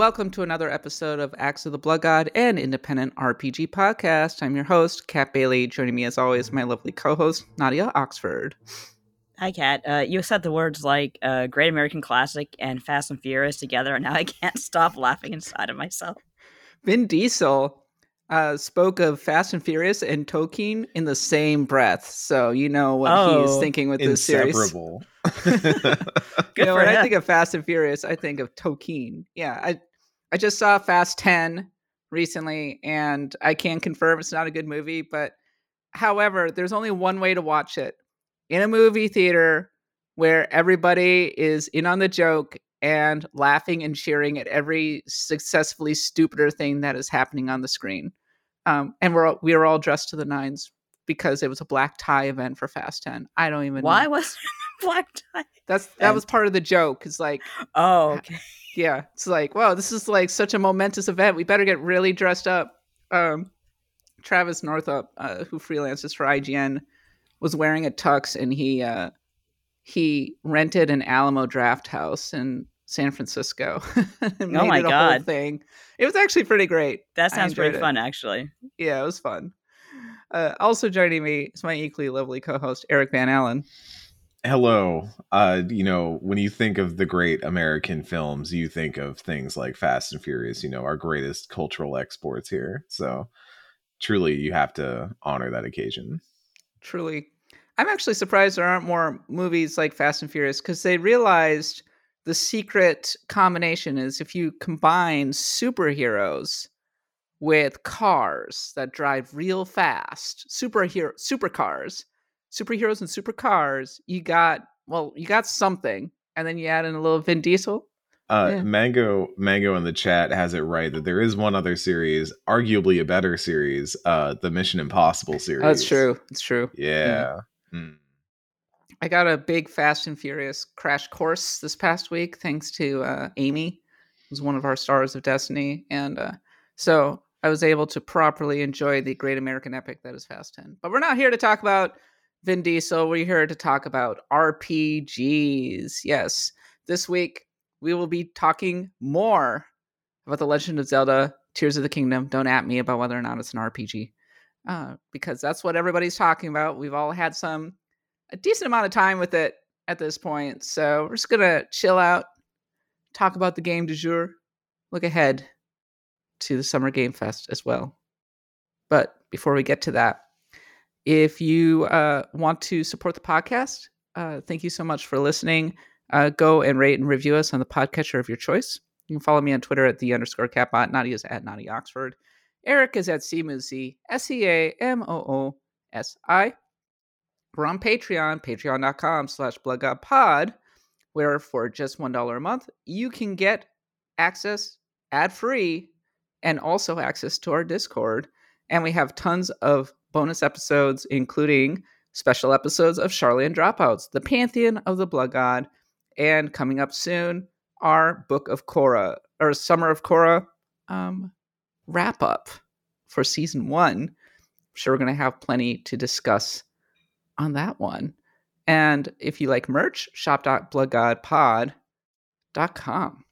Welcome to another episode of Acts of the Blood God, an independent RPG podcast. I'm your host, Kat Bailey. Joining me, as always, my lovely co-host, Nadia Oxford. Hi, Kat. You said the words like Great American Classic and Fast and Furious together, and now I can't stop laughing inside of myself. Vin Diesel spoke of Fast and Furious and Tolkien in the same breath, so you know what he's thinking with this series. Inseparable. You know, when I think of Fast and Furious, I think of Tolkien. Yeah, I just saw Fast 10 recently, and I can confirm it's not a good movie, but however, there's only one way to watch it. In a movie theater where everybody is in on the joke and laughing and cheering at every successfully stupider thing that is happening on the screen. And we were all dressed to the nines because it was a black tie event for Fast 10. I don't even know. Why was it a black tie? That was part of the joke. It's like, oh, okay. Yeah. It's like, wow, this is like such a momentous event. We better get really dressed up. Travis Northup, who freelances for IGN, was wearing a tux, and he rented an Alamo Draft House in San Francisco. And oh my God. Whole thing. It was actually pretty great. That sounds pretty fun, actually. Yeah, it was fun. Also joining me is my equally lovely co-host, Eric Van Allen. Hello. You know, when you think of the great American films, you think of things like Fast and Furious, you know, our greatest cultural exports here. So truly, you have to honor that occasion. Truly. I'm actually surprised there aren't more movies like Fast and Furious, because they realized the secret combination is if you combine superheroes with cars that drive real fast, superheroes and supercars, you got something. And then you add in a little Vin Diesel. Yeah. Mango in the chat has it right that there is one other series, arguably a better series, the Mission Impossible series. That's true. It's true. Yeah. Mm. I got a big Fast and Furious crash course this past week, thanks to Amy, who's one of our stars of Destiny. And so I was able to properly enjoy the great American epic that is Fast 10. But we're not here to talk about Vin Diesel. We're here to talk about RPGs. Yes, this week we will be talking more about The Legend of Zelda, Tears of the Kingdom. Don't at me about whether or not it's an RPG. Because that's what everybody's talking about. We've all had a decent amount of time with it at this point. So we're just going to chill out, talk about the game du jour, look ahead to the Summer Game Fest as well. But before we get to that, if you want to support the podcast, thank you so much for listening. Go and rate and review us on the podcatcher of your choice. You can follow me on Twitter at @_catbot. Nadia's at Nadia Oxford. Eric is at Seamoosi, SEAMOOSI. We're on Patreon, patreon.com/bloodgodpod, where for just $1 a month, you can get access ad-free and also access to our Discord. And we have tons of bonus episodes, including special episodes of Charlian Dropouts, the Pantheon of the Blood God, and coming up soon, our Book of Korra, or Summer of Korra, wrap up for season one. I'm sure we're going to have plenty to discuss on that one. And if you like merch, shop.bloodgodpod.com.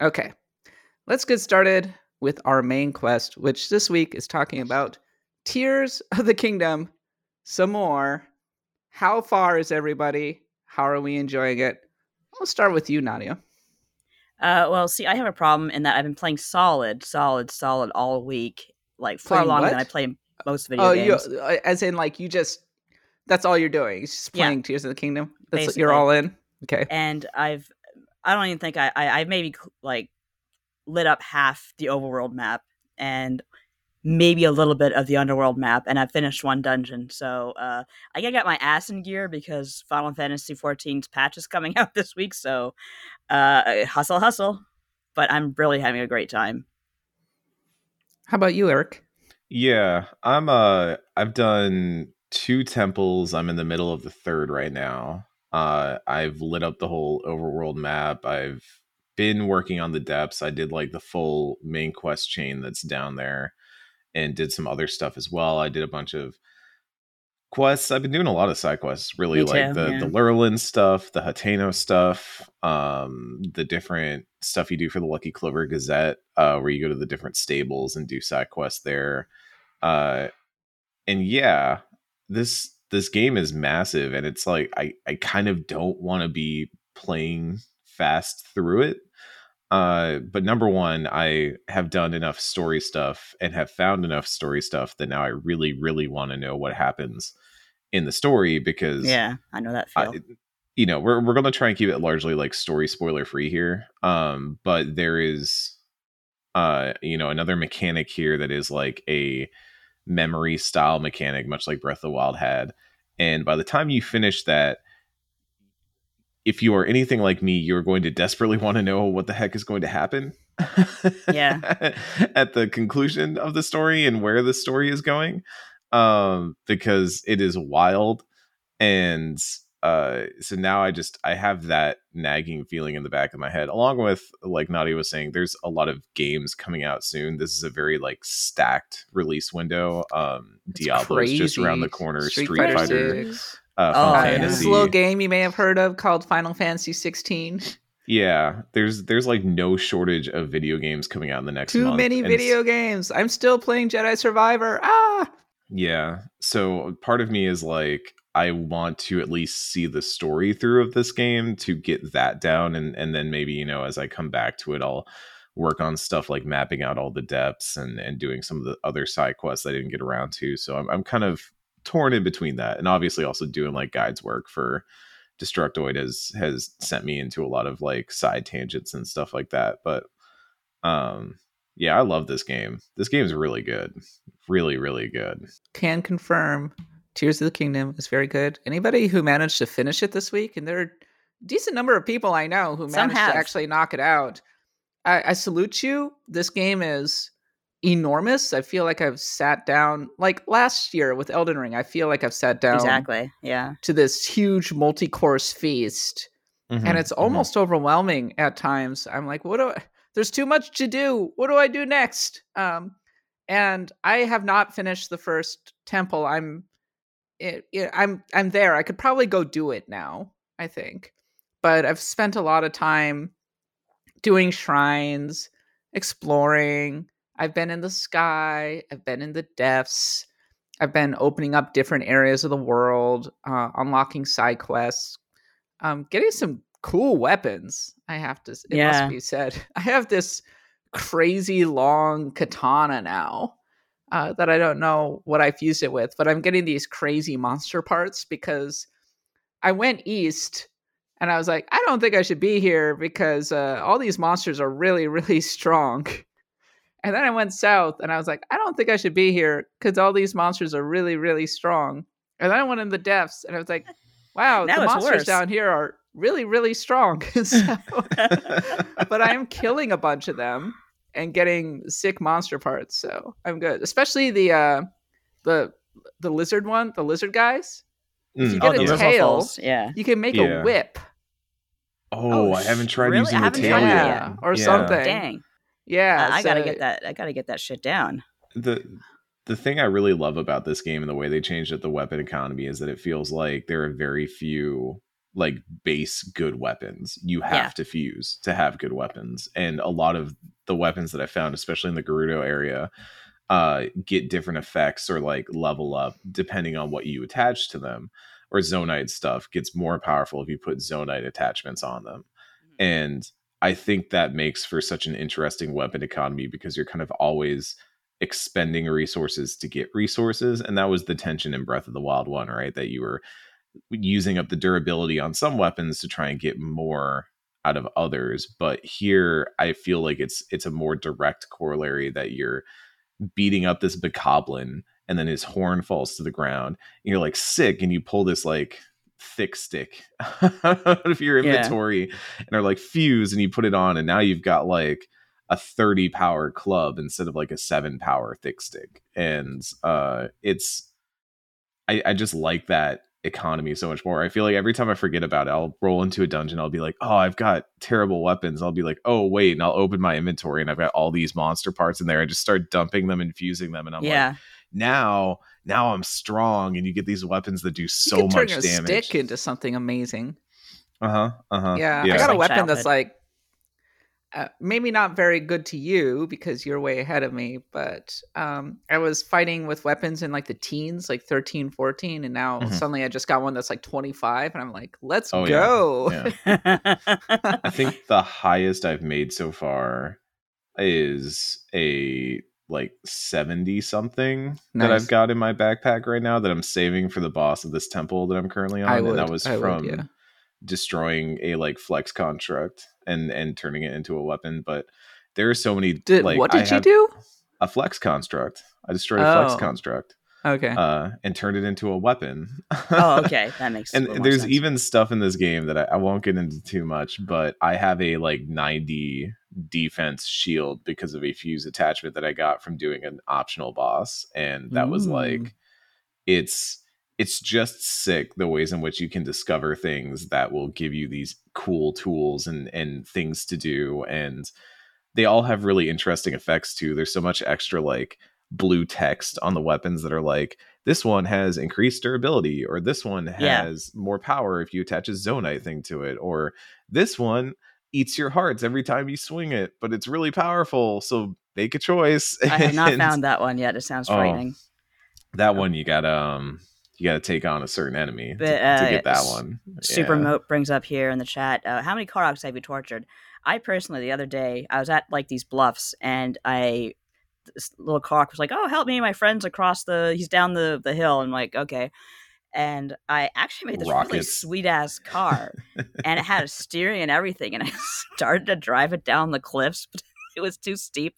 Okay, let's get started with our main quest, which this week is talking about Tears of the Kingdom some more. How far is everybody? How are we enjoying it? I'll start with you, Nadia. Well, see, I have a problem in that I've been playing solid all week, like far longer than I play in most video games. As in, like, you just, that's all you're doing. It's just playing Tears of the Kingdom. That's what you're all in. Okay. And I don't even think I maybe like lit up half the overworld map and maybe a little bit of the underworld map, and I finished one dungeon. So I got my ass in gear because Final Fantasy XIV's patch is coming out this week. So hustle, but I'm really having a great time. How about you, Eric? Yeah, I've done 2 temples. I'm in the middle of the 3rd right now. I've lit up the whole overworld map. I've been working on the depths. I did like the full main quest chain that's down there, and did some other stuff as well. I did a bunch of quests. I've been doing a lot of side quests, really. The Lurlin stuff, the Hateno stuff, the different stuff you do for the Lucky Clover Gazette, where you go to the different stables and do side quests there. And yeah, this game is massive, and it's like I kind of don't want to be playing fast through it. But number one, I have done enough story stuff and have found enough story stuff that now I really, really want to know what happens in the story, because I know that feel. You know, we're going to try and keep it largely like story spoiler free here. But there is, another mechanic here that is like a memory style mechanic, much like Breath of the Wild had. And by the time you finish that, if you are anything like me, you're going to desperately want to know what the heck is going to happen at the conclusion of the story and where the story is going, because it is wild. And so now I have that nagging feeling in the back of my head, along with, like Nadia was saying, there's a lot of games coming out soon. This is a very like stacked release window. Diablo's just around the corner. Street Fighter 6. This little game you may have heard of called Final Fantasy XVI. Yeah, there's like no shortage of video games coming out in the next month. Too many video games. I'm still playing Jedi Survivor. Yeah. So part of me is like, I want to at least see the story through of this game to get that down, and then maybe, as I come back to it, I'll work on stuff like mapping out all the depths and doing some of the other side quests I didn't get around to. So I'm kind of torn in between that, and obviously also doing like guides work for Destructoid has sent me into a lot of like side tangents and stuff like that, but I love this game. This game is really good, really, really good. Can confirm Tears of the Kingdom is very good. Anybody who managed to finish it this week, and there are a decent number of people I know who managed to actually knock it out, I salute you. This game is enormous. I feel like I've sat down, like last year with Elden Ring, I feel like I've sat down to this huge multi-course feast, and it's almost overwhelming at times. I'm like, there's too much to do. What do I do next? And I have not finished the first temple. I'm there. I could probably go do it now, I think, but I've spent a lot of time doing shrines, exploring. I've been in the sky. I've been in the depths. I've been opening up different areas of the world, unlocking side quests, getting some cool weapons. It must be said. I have this crazy long katana now that I don't know what I've used it with, but I'm getting these crazy monster parts because I went east and I was like, I don't think I should be here because all these monsters are really, really strong. And then I went south and I was like, I don't think I should be here because all these monsters are really, really strong. And then I went in the depths and I was like, wow, the monsters down here are really, really strong. But I'm killing a bunch of them and getting sick monster parts. So I'm good. Especially the lizard one, the lizard guys. If you get a tail, you can make a whip. Oh, I haven't tried using the tail yet. Or something. Dang. Yeah, I gotta get that. I gotta get that shit down. The thing I really love about this game and the way they changed it, the weapon economy, is that it feels like there are very few like base good weapons. You have to fuse to have good weapons, and a lot of the weapons that I found, especially in the Gerudo area, get different effects or like level up depending on what you attach to them. Or Zonite stuff gets more powerful if you put Zonite attachments on them, and I think that makes for such an interesting weapon economy because you're kind of always expending resources to get resources. And that was the tension in Breath of the Wild 1, right? That you were using up the durability on some weapons to try and get more out of others. But here I feel like it's a more direct corollary that you're beating up this Bokoblin and then his horn falls to the ground and you're like sick. And you pull this like thick stick out of your inventory and are like fuse, and you put it on, and now you've got like a 30 power club instead of like a 7 power thick stick. And I just like that economy so much more. I feel like every time I forget about it, I'll roll into a dungeon, I'll be like, oh, I've got terrible weapons, I'll be like, oh wait, and I'll open my inventory and I've got all these monster parts in there. I just start dumping them and fusing them, and I'm like, now now I'm strong, and you get these weapons that do so much damage. You can turn your stick into something amazing. Yeah, I got a weapon that's like maybe not very good to you because you're way ahead of me, but I was fighting with weapons in like the teens, like 13, 14, and now suddenly I just got one that's like 25, and I'm like, let's go. I think the highest I've made so far is a like 70 something that I've got in my backpack right now that I'm saving for the boss of this temple that I'm currently on. And that was destroying a like flex construct and turning it into a weapon. But there are so many. What did you do? A flex construct. I destroyed a flex construct. Okay. And turned it into a weapon. That makes sense. And there's even stuff in this game that I won't get into too much, but I have a like 90 defense shield because of a fuse attachment that I got from doing an optional boss. And that was like, it's just sick the ways in which you can discover things that will give you these cool tools and things to do. And they all have really interesting effects too. There's so much extra like blue text on the weapons that are like, this one has increased durability, or this one has more power if you attach a Zonite thing to it, or this one eats your hearts every time you swing it, but it's really powerful, so make a choice. I have not found that one yet. It sounds frightening. That one you gotta take on a certain enemy to get that one. Supermote brings up here in the chat, how many Koroks have you tortured? I personally, the other day, I was at like these bluffs, and this little Korok was like, oh, help me, my friend's across he's down the hill. I'm like, okay. And I actually made this really sweet ass car, and it had a steering and everything, and I started to drive it down the cliffs, but it was too steep.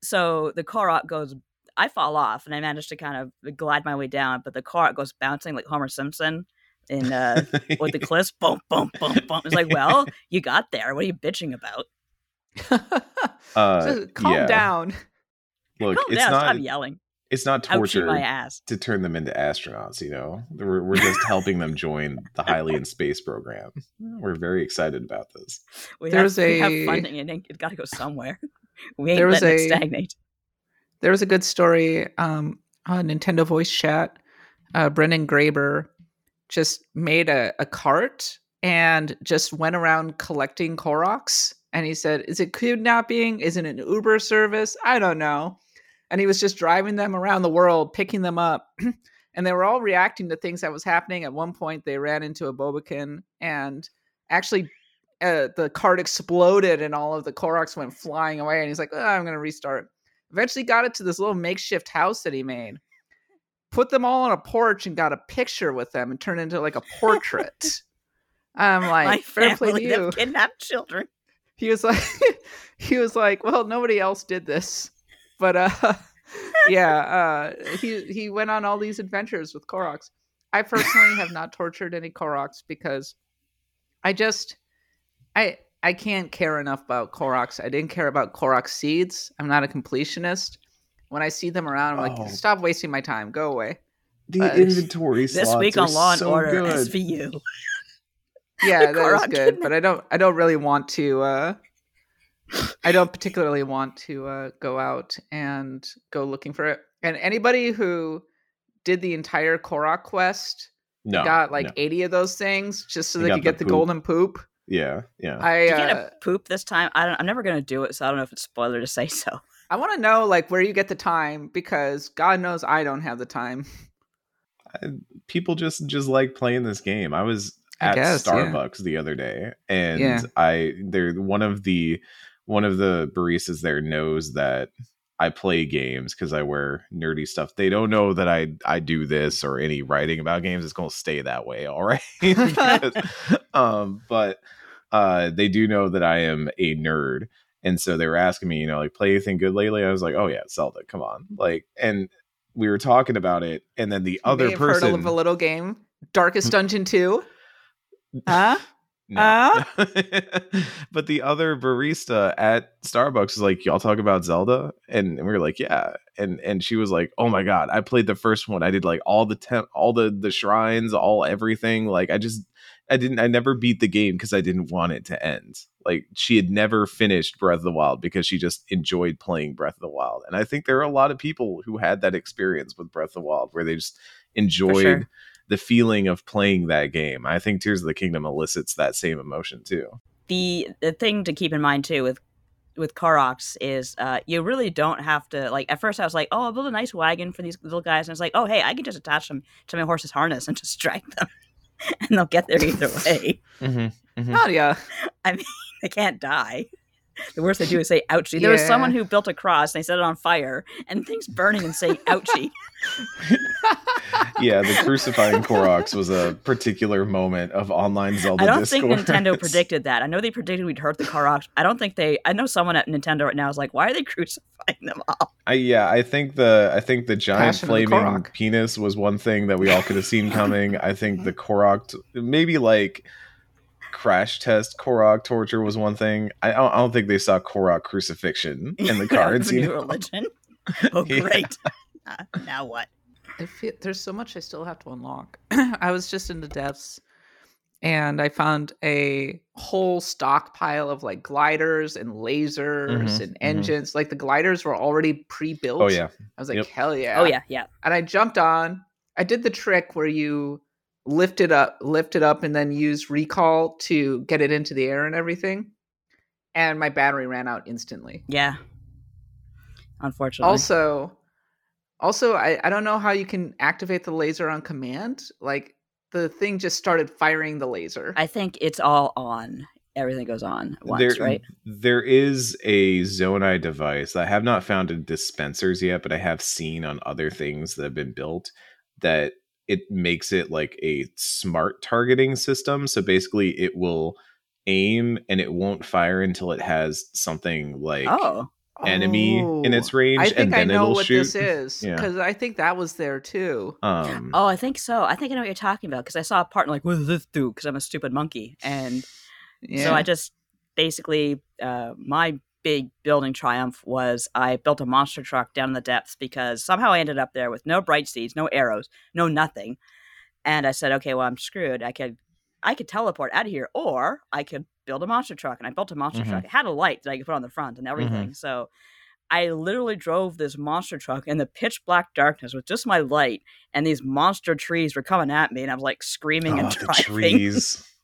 So the Korok goes, I fall off, and I managed to kind of glide my way down, but the Korok goes bouncing like Homer Simpson in with the cliffs, boom, boom, boom, boom. It's like, well, you got there. What are you bitching about? Calm down. Look, I'm yelling. It's not torture to turn them into astronauts, you know? We're just helping them join the Hylian space program. We're very excited about this. We have funding, and it's got to go somewhere. We ain't letting it stagnate. There was a good story on Nintendo Voice Chat. Brendan Graber just made a cart and just went around collecting Koroks. And he said, is it kidnapping? Is it an Uber service? I don't know. And he was just driving them around the world, picking them up. And they were all reacting to things that was happening. At one point, they ran into a Bokoblin, and actually the cart exploded and all of the Koroks went flying away. And he's like, I'm going to restart. Eventually got it to this little makeshift house that he made. Put them all on a porch and got a picture with them and turned into like a portrait. I'm like, fair play to you. Kidnapped children. He was like, well, nobody else did this. But he went on all these adventures with Koroks. I personally have not tortured any Koroks because I can't care enough about Koroks. I didn't care about Korok seeds. I'm not a completionist. When I see them around, I'm like, stop wasting my time. Go away. The inventory slots this week on Law and Order SVU. Yeah, that was good, but I don't really want to. I don't particularly want to go out and go looking for it. And anybody who did the entire Korok quest got 80 of those things just so they could get the golden poop. Yeah. Did you get a poop this time? I'm never going to do it, so I don't know if it's spoiler to say so. I want to know where you get the time, because God knows I don't have the time. People just like playing this game. I was at Starbucks the other day, and one of the baristas there knows that I play games because I wear nerdy stuff. They don't know that I do this or any writing about games. It's going to stay that way, all right? Because, but they do know that I am a nerd. And so they were asking me, play anything good lately? I was like, oh, yeah, Zelda, come on. And we were talking about it. And then the other person... heard of a little game? Darkest Dungeon 2? Huh? No. But the other barista at Starbucks was like, y'all talk about Zelda? And we were like, yeah. And she was like, oh my God, I played the first one. I did all the shrines, everything. I never beat the game because I didn't want it to end. Like, she had never finished Breath of the Wild because she just enjoyed playing Breath of the Wild. And I think there are a lot of people who had that experience with Breath of the Wild where they just enjoyed the feeling of playing that game. I think Tears of the Kingdom elicits that same emotion too. The thing to keep in mind too with Koroks is you really don't have to, like, at first I was like, oh, I'll build a nice wagon for these little guys. And it's like, oh, hey, I can just attach them to my horse's harness and just drag them. And they'll get there either way. Mm-hmm, mm-hmm. Oh, yeah. I mean, they can't die. The worst they do is say, ouchie. Yeah. There was someone who built a cross and they set it on fire and things burning and saying, ouchie. Yeah, the crucifying Koroks was a particular moment of online Zelda discourse. I don't think Nintendo predicted that. I know they predicted we'd hurt the Koroks. I know someone at Nintendo right now is like, why are they crucifying them all? I think the giant Passion flaming penis was one thing that we all could have seen coming. I think the Korok, maybe like crash test Korok torture was one thing. I don't think they saw Korok crucifixion in the cards. New religion. Oh, great. Yeah. Now what? I feel there's so much I still have to unlock. I was just in the depths and I found a whole stockpile of like gliders and lasers and engines. Like the gliders were already pre-built. Oh yeah. I was like, hell yeah. Oh yeah, yeah. And I jumped on. I did the trick where you lift it up and then use recall to get it into the air and everything. And my battery ran out instantly. Yeah. Unfortunately. Also, I don't know how you can activate the laser on command. Like, the thing just started firing the laser. I think it's all on. Everything goes on once, right? There is a Zonite device. I have not found in dispensers yet, but I have seen on other things that have been built that it makes it like a smart targeting system. So basically it will aim and it won't fire until it has something like... enemy in its range. I think and then I know it'll what shoot. This is because I think that was there too. I think so. I think I know what you're talking about because I saw a part and like, what does this do? Because I'm a stupid monkey, and so I just basically my big building triumph was I built a monster truck down in the depths because somehow I ended up there with no bright seeds, no arrows, no nothing, and I said, okay, well I'm screwed. I could teleport out of here, or I could build a monster truck. And I built a monster truck. It had a light that I could put on the front and everything. So I literally drove this monster truck in the pitch black darkness with just my light, and these monster trees were coming at me, and I was like screaming and driving.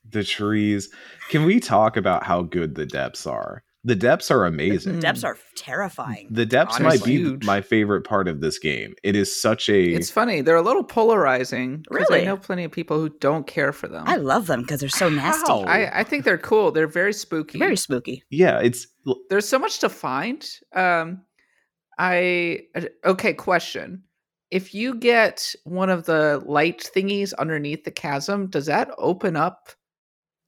The trees. Can we talk about how good the depths are? The depths are amazing. The depths are terrifying. The depths honestly. Might be my favorite part of this game. It is such a... It's funny. They're a little polarizing. Really? I know plenty of people who don't care for them. I love them because they're so nasty. I think they're cool. They're very spooky. Very spooky. Yeah, it's... There's so much to find. Okay, question. If you get one of the light thingies underneath the chasm, does that open up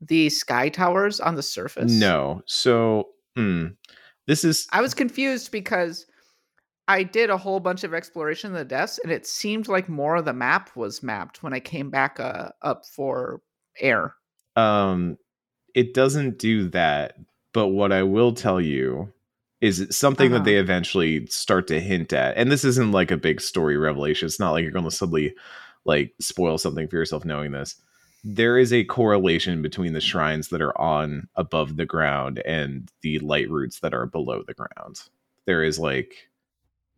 the sky towers on the surface? No. So... I was confused because I did a whole bunch of exploration of the depths, and it seemed like more of the map was mapped when I came back up for air. It doesn't do that, but what I will tell you is it's something that they eventually start to hint at, and this isn't like a big story revelation. It's not like you're going to suddenly like spoil something for yourself knowing this. There is a correlation between the shrines that are on above the ground and the light routes that are below the ground. There is like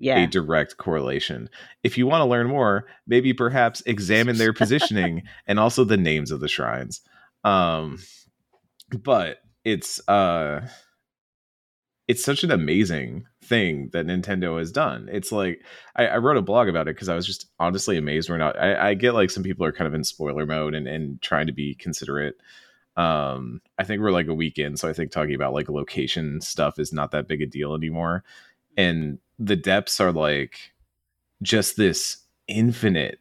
a direct correlation. If you want to learn more, maybe perhaps examine their positioning and also the names of the shrines. But it's such an amazing thing that Nintendo has done. It's like I wrote a blog about it because I was just honestly amazed. I get like some people are kind of in spoiler mode and trying to be considerate. I think we're like a week in, so I think talking about like location stuff is not that big a deal anymore. And the depths are like just this infinite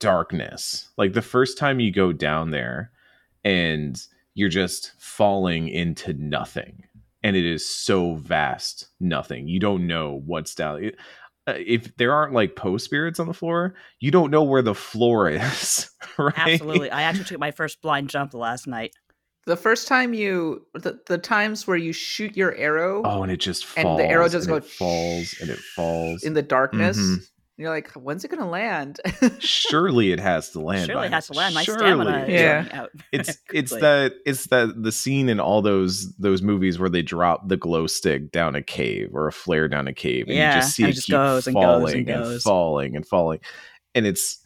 darkness. Like the first time you go down there and you're just falling into nothing. And it is so vast, nothing. You don't know what's down. If there aren't like Poe spirits on the floor, you don't know where the floor is, right? Absolutely. I actually took my first blind jump last night. The first time the times where you shoot your arrow. Oh, and it just falls. And the arrow just goes. Falls and it falls. In the darkness. You're like, when's it going to land? Surely it has to land. Surely it has to land. My stamina is running out. It's the scene in all those movies where they drop the glow stick down a cave or a flare down a cave. And you just see it keep falling and falling. And it's,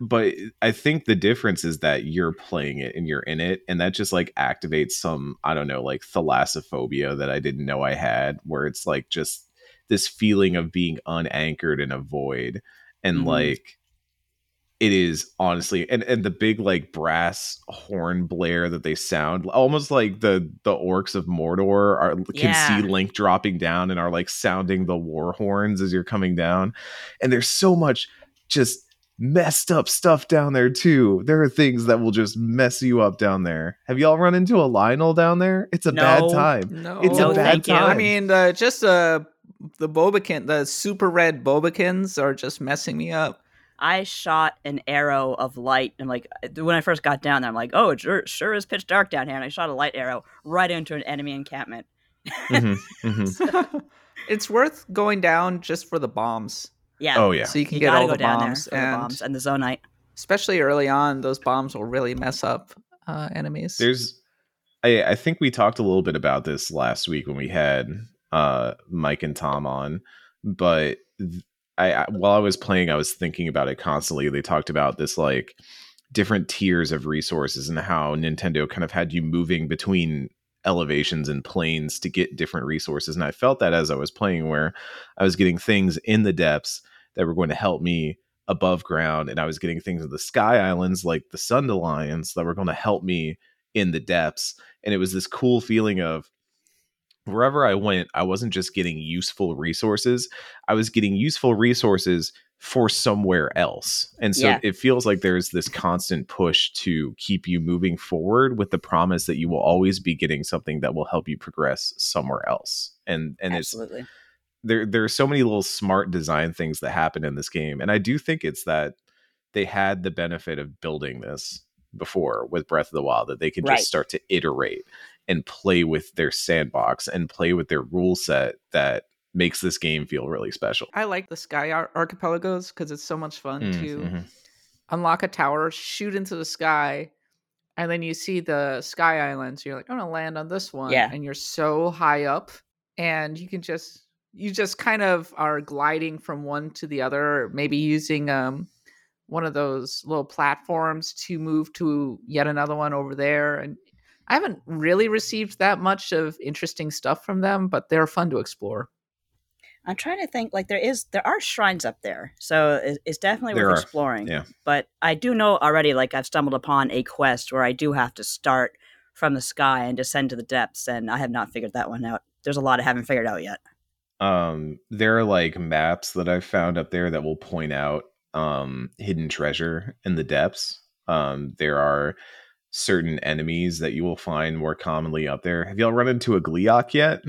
but I think the difference is that you're playing it and you're in it. And that just like activates some, I don't know, like thalassophobia that I didn't know I had, where it's like just this feeling of being unanchored in a void. And like it is honestly and the big like brass horn blare that they sound, almost like the orcs of Mordor are can see Link dropping down and are like sounding the war horns as you're coming down. And there's so much just messed up stuff down there too. There are things that will just mess you up down there. Have y'all run into a Lionel down there? It's a bad time. No, it's a bad time. I mean, the Bobokin, the super red Bobokins are just messing me up. I shot an arrow of light, and like when I first got down there, I'm like, oh, it sure is pitch dark down here. And I shot a light arrow right into an enemy encampment. So, it's worth going down just for the bombs. Yeah. Oh yeah. So you can get all the bombs and the Zonite. Especially early on, those bombs will really mess up enemies. I think we talked a little bit about this last week when we had Mike and Tom on, but I while I was playing, I was thinking about it constantly. They talked about this like different tiers of resources and how Nintendo kind of had you moving between elevations and planes to get different resources. And I felt that as I was playing, where I was getting things in the depths that were going to help me above ground, and I was getting things in the sky islands like the Sun Alliance that were going to help me in the depths. And it was this cool feeling of wherever I went, I wasn't just getting useful resources. I was getting useful resources for somewhere else. And so it feels like there's this constant push to keep you moving forward with the promise that you will always be getting something that will help you progress somewhere else. And absolutely. There are so many little smart design things that happen in this game. And I do think it's that they had the benefit of building this before with Breath of the Wild, that they could just start to iterate and play with their sandbox and play with their rule set that makes this game feel really special. I like the Sky Archipelagos because it's so much fun to unlock a tower, shoot into the sky, and then you see the Sky Islands. You're like, I'm going to land on this one. Yeah. And you're so high up, and you can just, you just kind of are gliding from one to the other, maybe using one of those little platforms to move to yet another one over there. And I haven't really received that much of interesting stuff from them, but they're fun to explore. I'm trying to think, like there are shrines up there, so it's definitely worth exploring. Yeah. But I do know already, like I've stumbled upon a quest where I do have to start from the sky and descend to the depths, and I have not figured that one out. There's a lot I haven't figured out yet. There are like maps that I've found up there that will point out hidden treasure in the depths. There are certain enemies that you will find more commonly up there. Have y'all run into a Gleeok yet?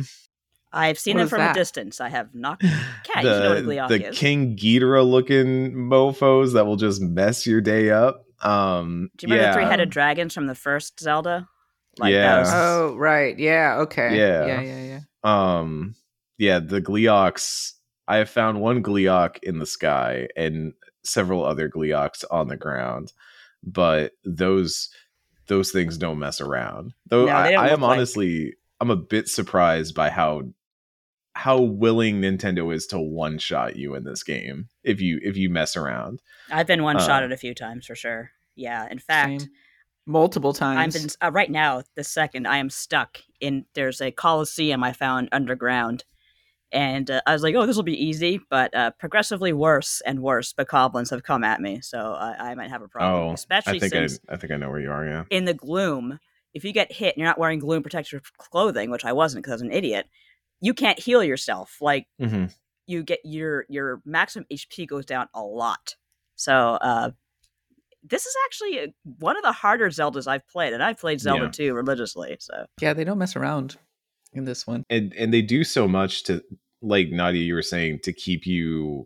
I've seen them from a distance. I have not. Kat, you know what a Gleeok is. The King Ghidorah looking mofos that will just mess your day up. Do you remember the three-headed dragons from the first Zelda? Oh, right. Yeah. Okay. Yeah. The Gleeoks. I have found one Gleeok in the sky and several other Gleeoks on the ground, but those things don't mess around. Though I'm a bit surprised by how willing Nintendo is to one shot you in this game if you mess around. I've been one shotted a few times for sure. Yeah, in fact, multiple times. I've been right now. The second I am stuck in, there's a Colosseum I found underground. And I was like, oh, this will be easy, but progressively worse and worse Bokoblins have come at me, so I might have a problem. Oh, especially I think I know where you are, yeah. In the Gloom, if you get hit and you're not wearing Gloom protective clothing, which I wasn't because I was an idiot, you can't heal yourself. Like, you get your maximum HP goes down a lot. So this is actually one of the harder Zeldas I've played, and I've played Zelda 2 religiously. So yeah, they don't mess around in this one. And they do so much to, like Nadia, you were saying, to keep you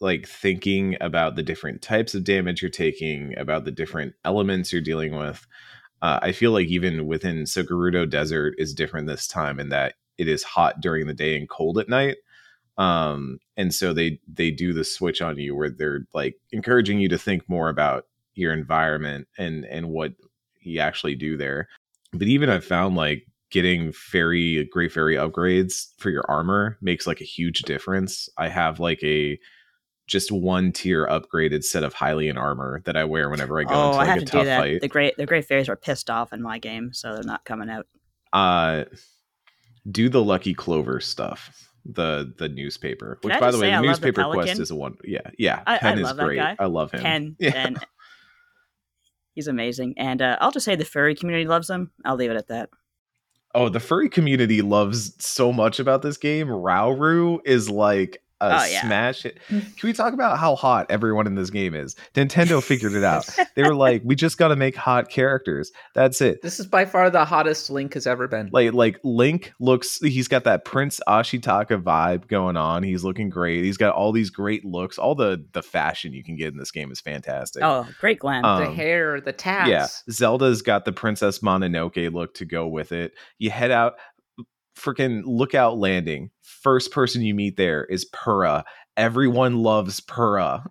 like thinking about the different types of damage you're taking, about the different elements you're dealing with. I feel like even within, so Gerudo Desert is different this time in that it is hot during the day and cold at night. And so they do the switch on you where they're like encouraging you to think more about your environment and what you actually do there. But even I've found like getting Great Fairy upgrades for your armor makes like a huge difference. I have like just one tier upgraded set of Hylian armor that I wear whenever I go into like a tough fight. The Great Fairies were pissed off in my game, so they're not coming out. Do the Lucky Clover stuff. The newspaper, which by the way, the newspaper quest is a one. Yeah. Pen is great. I love him. Pen. He's amazing. And I'll just say the furry community loves him. I'll leave it at that. Oh, the furry community loves so much about this game. Rauru is like a smash hit. Can we talk about how hot everyone in this game is? Nintendo figured it out. They were like, we just got to make hot characters. That's it. This is by far the hottest Link has ever been. Like Link looks, he's got that Prince Ashitaka vibe going on. He's looking great. He's got all these great looks. All the fashion you can get in this game is fantastic. Oh, great glam. The hair, the tats. Yeah, Zelda's got the Princess Mononoke look to go with it. You head out. Freaking Lookout Landing. First person you meet there is Pura. Everyone loves Pura.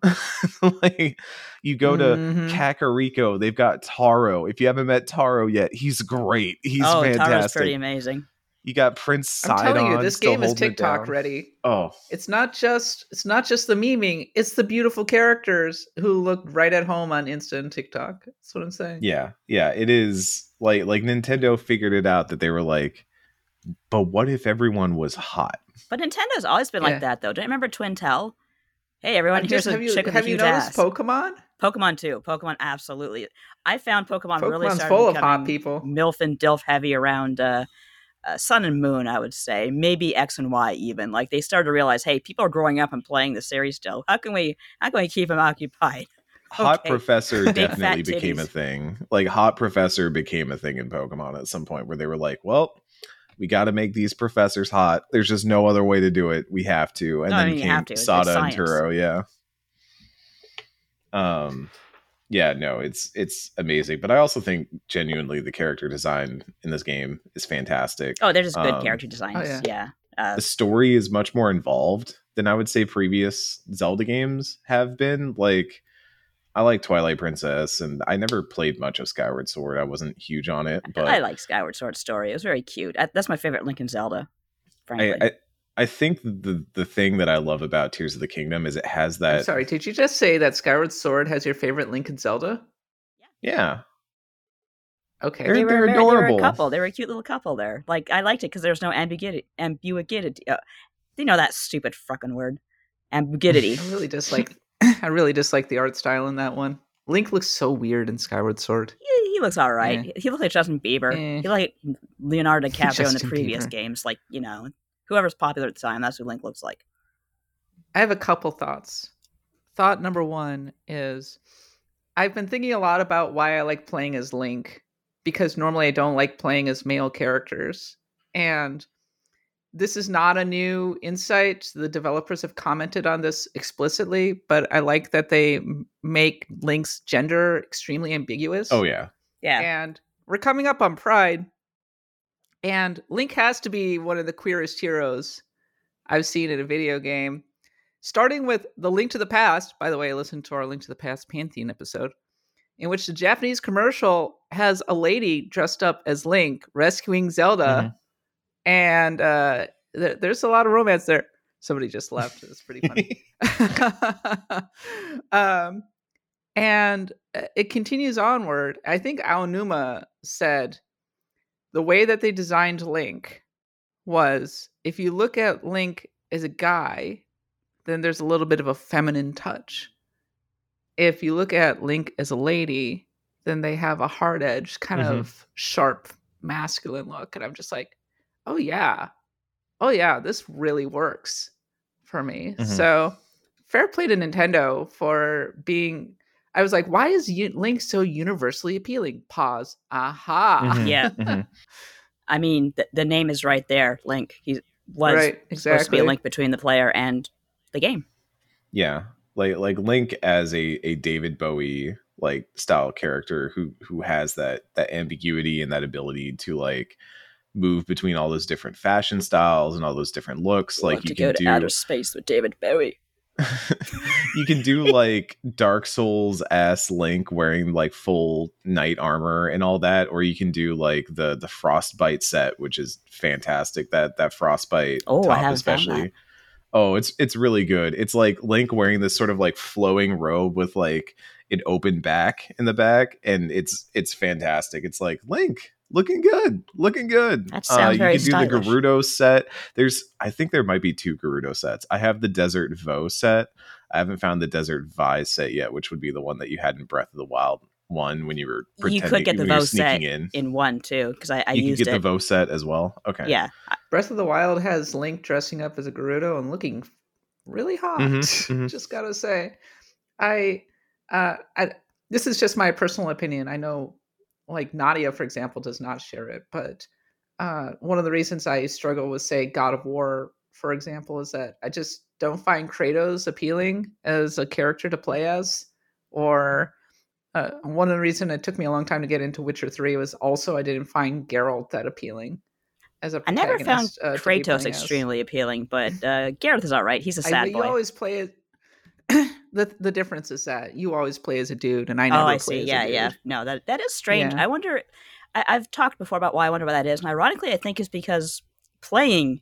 Like you go to Kakariko, they've got Taro. If you haven't met Taro yet, he's great. He's fantastic. Taro's pretty amazing. You got Prince Sidon. I'm telling you, this game is TikTok ready. Oh, it's not just the memeing. It's the beautiful characters who look right at home on Insta and TikTok. That's what I'm saying. Yeah. It is like Nintendo figured it out that they were like. But what if everyone was hot? But Nintendo's always been like that, though. Don't you remember Twintel? Hey, everyone, here's a chick with a huge ass. Have you noticed Pokemon? Pokemon, too. Pokemon, absolutely. I found Pokemon really started full of hot people. MILF and DILF heavy around Sun and Moon, I would say. Maybe X and Y, even. Like, they started to realize, hey, people are growing up and playing the series still. How can we keep them occupied? Hot Professor definitely became a thing. Like, Hot Professor became a thing in Pokemon at some point where they were like, well... We got to make these professors hot. There's just no other way to do it. We have to. And then came Sada and Turo. Yeah. Yeah. No. It's amazing. But I also think genuinely the character design in this game is fantastic. Oh, they're just good character designs. Oh, yeah. The story is much more involved than I would say previous Zelda games have been. Like. I like Twilight Princess, and I never played much of Skyward Sword. I wasn't huge on it, but I like Skyward Sword's story. It was very cute. That's my favorite Link in Zelda, frankly. I think the thing that I love about Tears of the Kingdom is it has that... I'm sorry, did you just say that Skyward Sword has your favorite Link in Zelda? Yeah. Okay. They're adorable. They were a couple. They were a cute little couple there. Like, I liked it because there was no ambiguity. You know that stupid fucking word. Ambiguity. I really dislike the art style in that one. Link looks so weird in Skyward Sword. He looks all right. Yeah. He looks like Justin Bieber. Yeah. He looked like Leonardo DiCaprio in the previous games. Like, you know, whoever's popular at the time, that's who Link looks like. I have a couple thoughts. Thought number one is I've been thinking a lot about why I like playing as Link, because normally I don't like playing as male characters. And this is not a new insight. The developers have commented on this explicitly, but I like that they make Link's gender extremely ambiguous. Oh, yeah. Yeah. And we're coming up on Pride, and Link has to be one of the queerest heroes I've seen in a video game. Starting with the Link to the Past. By the way, I listened to our Link to the Past Pantheon episode, in which the Japanese commercial has a lady dressed up as Link rescuing Zelda. Mm-hmm. And there's a lot of romance there. Somebody just left. It's pretty funny. And it continues onward. I think Aonuma said the way that they designed Link was if you look at Link as a guy, then there's a little bit of a feminine touch. If you look at Link as a lady, then they have a hard edge, kind of sharp, masculine look. And I'm just like, Oh yeah, this really works for me. Mm-hmm. So fair play to Nintendo for being, I was like, why is Link so universally appealing? Pause. Aha. Mm-hmm. Yeah. Mm-hmm. I mean, the name is right there. Link. He was supposed to be a link between the player and the game. Yeah. Like Link as a David Bowie like style character who has that ambiguity and that ability to like move between all those different fashion styles and all those different looks. Like you can do outer space with David Bowie. You can do like Dark Souls ass Link wearing like full knight armor and all that, or you can do like the Frostbite set, which is fantastic. That Frostbite top especially. Oh, it's really good. It's like Link wearing this sort of like flowing robe with like an open back in the back, and it's fantastic. It's like Link looking good. That sounds very stylish. You can do the Gerudo set. I think there might be 2 Gerudo sets. I have the Desert Vo set. I haven't found the Desert Vi set yet, which would be the one that you had in Breath of the Wild one when you were pretending. You could get the Vo set in one too, because I used it. You could get the Vo set as well. Okay. Yeah. Breath of the Wild has Link dressing up as a Gerudo and looking really hot. Mm-hmm. Just gotta say, I this is just my personal opinion. I know. Like Nadia, for example, does not share it, but one of the reasons I struggle with, say, God of War, for example, is that I just don't find Kratos appealing as a character to play as. Or one of the reasons it took me a long time to get into Witcher 3 was also I didn't find Geralt that appealing as a protagonist. I never found Kratos extremely appealing, but Geralt is all right. He's a sad boy. You always play it. The difference is that you always play as a dude, and I never play as a dude. Yeah. No, that is strange. Yeah. I wonder. I've talked before about why I wonder why that is, and ironically, I think it's because playing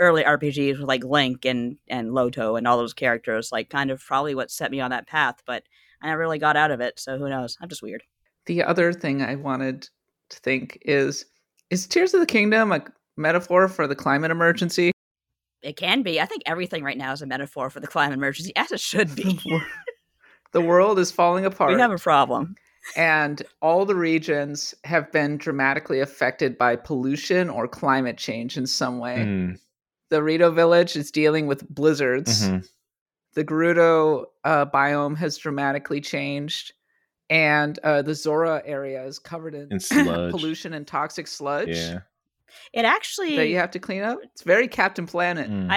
early RPGs with like Link and Loto and all those characters, like, kind of probably what set me on that path. But I never really got out of it, so who knows? I'm just weird. The other thing I wanted to think is Tears of the Kingdom a metaphor for the climate emergency? It can be. I think everything right now is a metaphor for the climate emergency, as it should be. The world is falling apart. We have a problem. And all the regions have been dramatically affected by pollution or climate change in some way. Mm. The Rito village is dealing with blizzards. Mm-hmm. The Gerudo biome has dramatically changed. And the Zora area is covered in pollution and toxic sludge. Yeah. It actually that you have to clean up. It's very Captain Planet. Mm.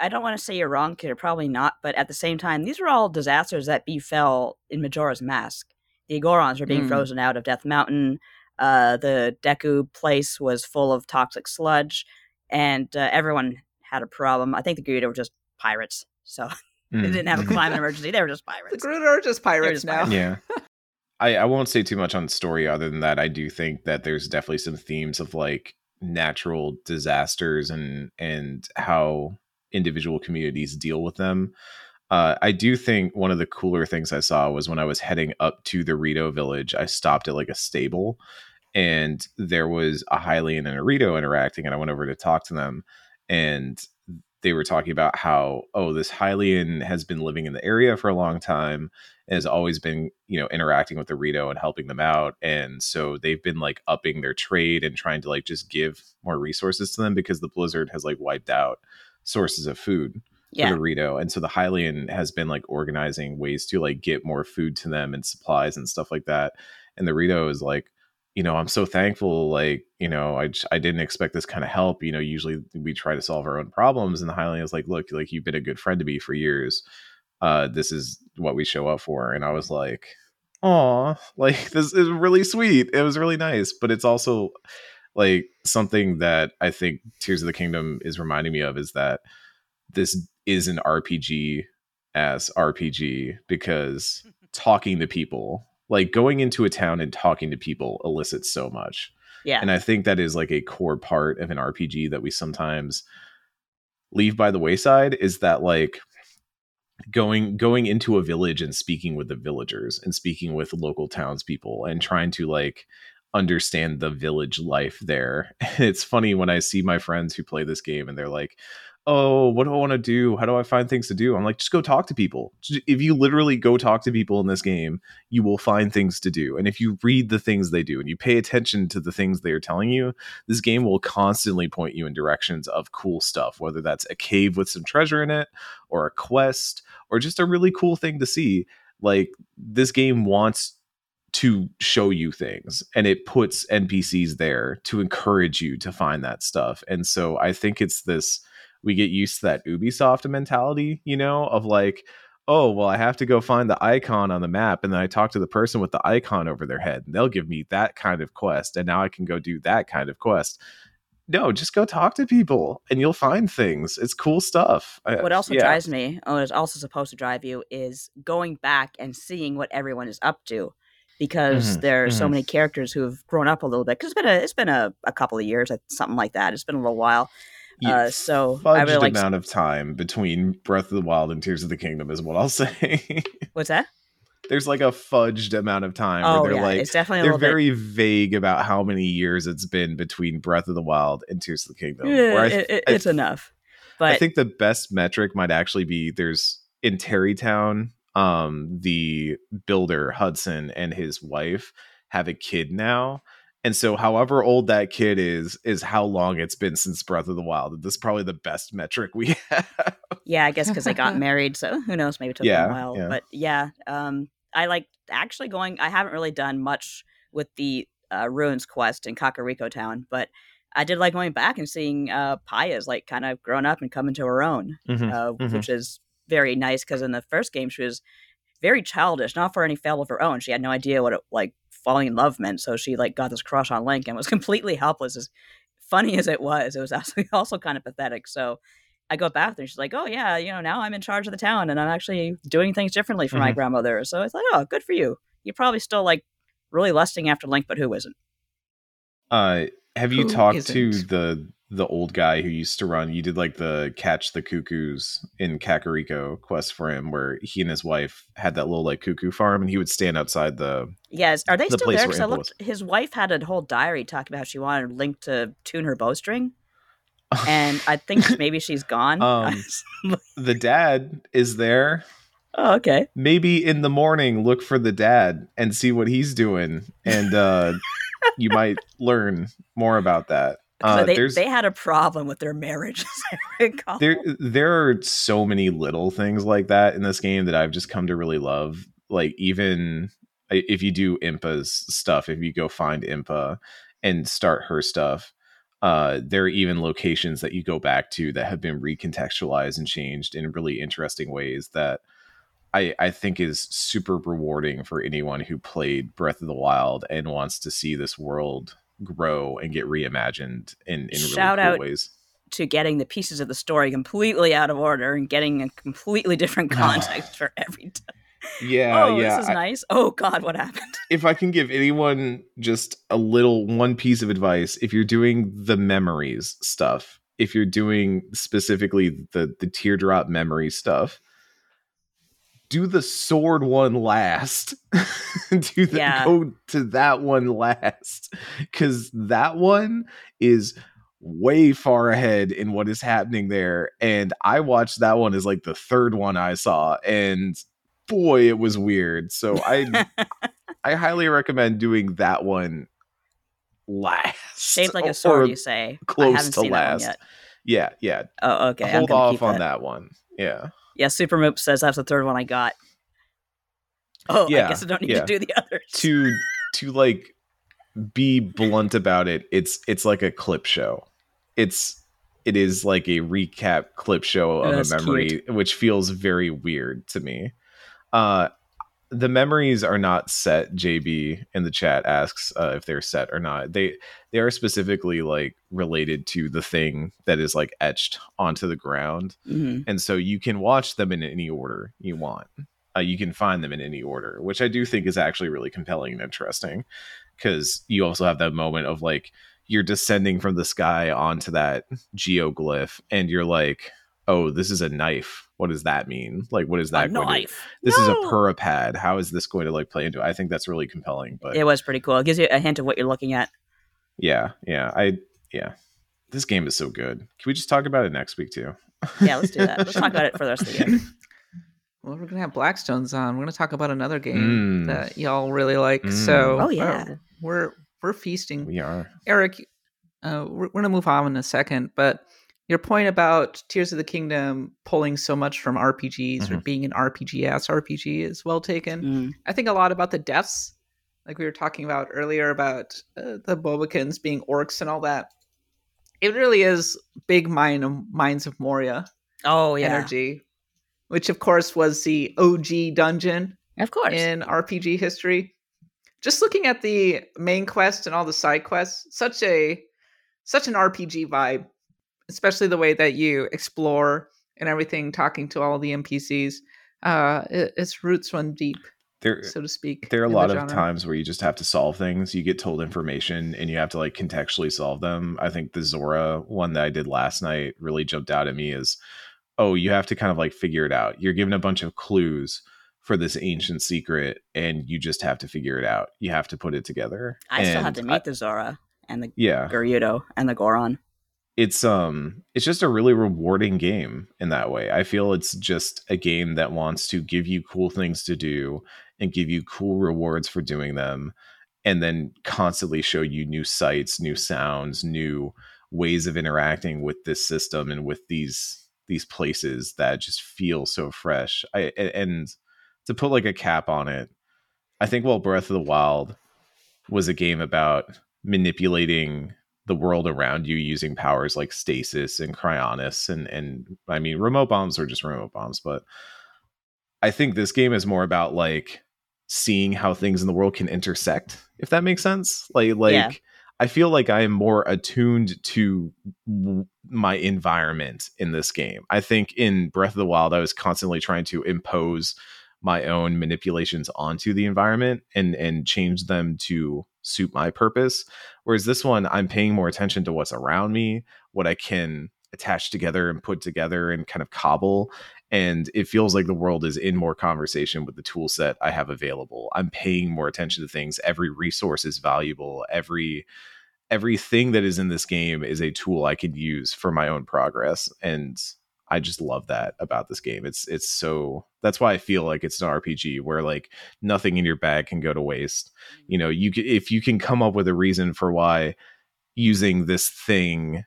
I don't want to say you're wrong, because you're probably not, but at the same time, these are all disasters that befell in Majora's Mask. The Gorons were being frozen out of Death Mountain. The Deku place was full of toxic sludge, and everyone had a problem. I think the Gerudo were just pirates, so they didn't have a climate emergency. They were just pirates. The Gerudo are just pirates now. Yeah. I won't say too much on the story, other than that I do think that there's definitely some themes of like natural disasters and how individual communities deal with them. I do think one of the cooler things I saw was when I was heading up to the Rito village, I stopped at like a stable, and there was a Hylian and a Rito interacting, and I went over to talk to them, and they were talking about how, this Hylian has been living in the area for a long time and has always been, interacting with the Rito and helping them out. And so they've been like upping their trade and trying to like just give more resources to them, because the blizzard has like wiped out sources of food for the Rito. And so the Hylian has been like organizing ways to like get more food to them and supplies and stuff like that. And the Rito is like, I'm so thankful, like, I didn't expect this kind of help. Usually we try to solve our own problems. And the Hylian is like, look, like, you've been a good friend to me for years. This is what we show up for. And I was like, aw, like, this is really sweet. It was really nice. But it's also like something that I think Tears of the Kingdom is reminding me of, is that this is an RPG as RPG, because talking to people, like going into a town and talking to people, elicits so much. Yeah. And I think that is like a core part of an RPG that we sometimes leave by the wayside, is that like going into a village and speaking with the villagers and speaking with local townspeople and trying to like understand the village life there. It's funny when I see my friends who play this game and they're like, what do I want to do? How do I find things to do? I'm like, just go talk to people. If you literally go talk to people in this game, you will find things to do. And if you read the things they do and you pay attention to the things they are telling you, this game will constantly point you in directions of cool stuff, whether that's a cave with some treasure in it, or a quest, or just a really cool thing to see. Like, this game wants to show you things, and it puts NPCs there to encourage you to find that stuff. And so I think it's this, we get used to that Ubisoft mentality, of like, I have to go find the icon on the map, and then I talk to the person with the icon over their head, and they'll give me that kind of quest, and now I can go do that kind of quest. no, just go talk to people and you'll find things. It's cool stuff. What also drives me, and is also supposed to drive you, is going back and seeing what everyone is up to, because there are so many characters who have grown up a little bit. Because it's been a couple of years, something like that. It's been a little while. So fudged I really like amount of time between Breath of the Wild and Tears of the Kingdom is what I'll say. What's that? There's like a fudged amount of time. Oh, where they're like, it's definitely they're very vague about how many years it's been between Breath of the Wild and Tears of the Kingdom. Yeah, it's enough. But I think the best metric might actually be there's in Terrytown, the builder Hudson and his wife have a kid now. And so however old that kid is how long it's been since Breath of the Wild. This is probably the best metric we have. Yeah, I guess because they got married. So who knows? Maybe it took them a while. Yeah. But yeah, I like actually going. I haven't really done much with the Ruins quest in Kakariko Town, but I did like going back and seeing Paya's like kind of grown up and come into her own, which is very nice because in the first game, she was very childish, not for any fault of her own. She had no idea what it like falling in love meant, so she like got this crush on Link and was completely helpless. As funny as it was also kind of pathetic. So I go back there and she's like, oh yeah, you know, now I'm in charge of the town and I'm actually doing things differently for my grandmother. So it's like, oh, good for you. You're probably still like really lusting after Link, but who isn't? To the old guy who used to run, you did like the Catch the Cuckoos in Kakariko quest for him, where he and his wife had that little like cuckoo farm and he would stand outside the are they the still there? Because I looked, his wife had a whole diary talking about how she wanted Link to tune her bowstring and I think maybe she's gone. The dad is there. Oh, okay. Maybe in the morning look for the dad and see what he's doing, and you might learn more about that. So they had a problem with their marriage. There are so many little things like that in this game that I've just come to really love. Like even if you do Impa's stuff, if you go find Impa and start her stuff, there are even locations that you go back to that have been recontextualized and changed in really interesting ways that I think is super rewarding for anyone who played Breath of the Wild and wants to see this world grow and get reimagined in shout really cool out ways. To getting the pieces of the story completely out of order and getting a completely different context for every time. Yeah, this is nice. Oh God, what happened? If I can give anyone just one piece of advice, if you're doing the memories stuff, if you're doing specifically the teardrop memory stuff, do the sword one last. Go to that one last, because that one is way far ahead in what is happening there. And I watched that one as like the third one I saw, and boy, it was weird. So I highly recommend doing that one last. Shaped like a sword, you say? Close I haven't to seen last. That one yet. Yeah. Oh, okay. Hold off on that one. Yeah. Yeah, Super Moop says that's the third one I got. Oh, yeah, I guess I don't need to do the others. To like be blunt about it, it's like a clip show. It is like a recap clip show of a memory, which feels very weird to me. The memories are not set. JB in the chat asks if they're set or not. They are specifically like related to the thing that is like etched onto the ground. Mm-hmm. And so you can watch them in any order you want. You can find them in any order, which I do think is actually really compelling and interesting, because you also have that moment of like you're descending from the sky onto that geoglyph and you're like, oh, this is a knife. What does that mean? Like, what is that? This is a Pura pad. How is this going to like play into it? I think that's really compelling. But it was pretty cool. It gives you a hint of what you're looking at. Yeah. This game is so good. Can we just talk about it next week too? Yeah, let's do that. Let's talk about it for the rest of the year. Well, we're gonna have Blackstones on. We're gonna talk about another game that y'all really like. So, we're feasting. We are. Eric, we're gonna move on in a second, but your point about Tears of the Kingdom pulling so much from RPGs or being an RPG-ass RPG is well taken. I think a lot about the deaths, like we were talking about earlier about the Bobokins being orcs and all that. It really is big Mines of Moria energy, which of course was the OG dungeon of course in RPG history. Just looking at the main quest and all the side quests, such a such an RPG vibe, especially the way that you explore and everything, talking to all the NPCs. Its roots run deep, so to speak. There are a lot of times where you just have to solve things. You get told information and you have to like contextually solve them. I think the Zora one that I did last night really jumped out at me is, oh, you have to kind of like figure it out. You're given a bunch of clues for this ancient secret and you just have to figure it out. You have to put it together. I still have to meet the Zora and the Gerudo and the Goron. It's just a really rewarding game in that way. I feel it's just a game that wants to give you cool things to do and give you cool rewards for doing them, and then constantly show you new sights, new sounds, new ways of interacting with this system and with these places that just feel so fresh. And to put like a cap on it, I think while Breath of the Wild was a game about manipulating the world around you using powers like stasis and cryonis and I mean, remote bombs are just remote bombs, but I think this game is more about like seeing how things in the world can intersect, if that makes sense. I feel like I am more attuned to my environment in this game. I think in Breath of the Wild, I was constantly trying to impose my own manipulations onto the environment and change them to suit my purpose. Whereas this one, I'm paying more attention to what's around me, what I can attach together and put together and kind of cobble. And it feels like the world is in more conversation with the tool set I have available. I'm paying more attention to things. Every resource is valuable. Everything that is in this game is a tool I can use for my own progress. And I just love that about this game. It's so, that's why I feel like it's an RPG where like nothing in your bag can go to waste. You know, if you can come up with a reason for why using this thing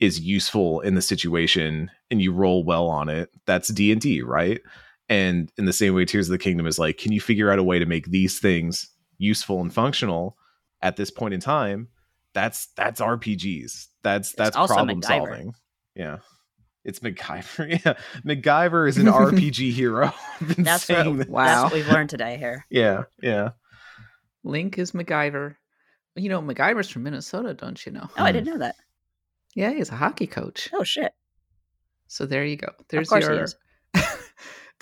is useful in the situation and you roll well on it, that's D&D, right? And in the same way, Tears of the Kingdom is like, can you figure out a way to make these things useful and functional at this point in time? That's RPGs. That's problem MacGyver. Solving. Yeah. It's MacGyver. Yeah. MacGyver is an RPG hero. That's what we've learned today here. Yeah. Yeah. Link is MacGyver. You know, MacGyver's from Minnesota, don't you know? Oh, I didn't know that. Yeah. He's a hockey coach. Oh, shit. So there you go. There's of course your... he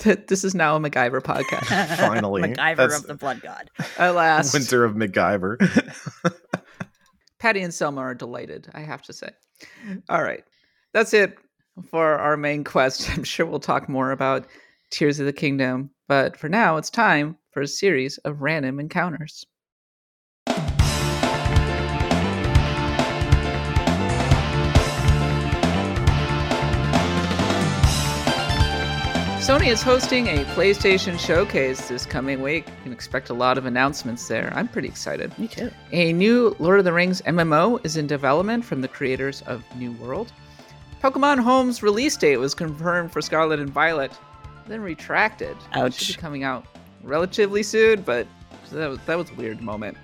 is. This is now a MacGyver podcast. Finally. MacGyver of the Blood God. Alas. Winter of MacGyver. Patty and Selma are delighted, I have to say. All right. That's it for our main quest. I'm sure we'll talk more about Tears of the Kingdom, but for now it's time for a series of random encounters. Sony is hosting a PlayStation showcase this coming week. You can expect a lot of announcements there. I'm pretty excited. Me too. A new Lord of the Rings MMO is in development from the creators of New World. Pokemon Home's release date was confirmed for Scarlet and Violet, then retracted. Ouch. It should be coming out relatively soon, but that was a weird moment.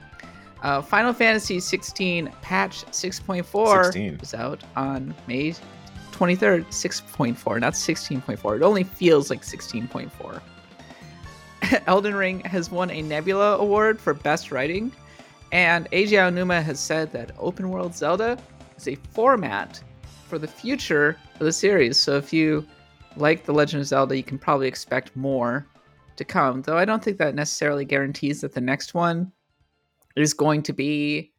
Final Fantasy XVI patch 6.4 is out on May 23rd. 6.4, not 16.4. It only feels like 16.4. Elden Ring has won a Nebula Award for Best Writing, and Eiji Aonuma has said that Open World Zelda is a format for the future of the series. So if you like The Legend of Zelda, you can probably expect more to come, though I don't think that necessarily guarantees that the next one is going to be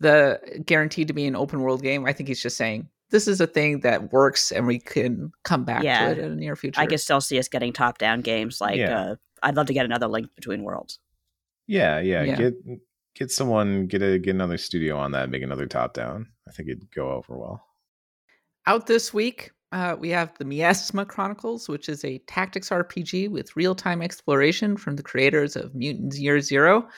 guaranteed to be an open world game. I think he's just saying this is a thing that works and we can come back to it in the near future. I can still see us getting top down games like I'd love to get another Link Between Worlds. Get another studio on that and make another top down. I think it'd go over well. Out this week, we have the Miasma Chronicles, which is a tactics RPG with real-time exploration from the creators of Mutants Year Zero.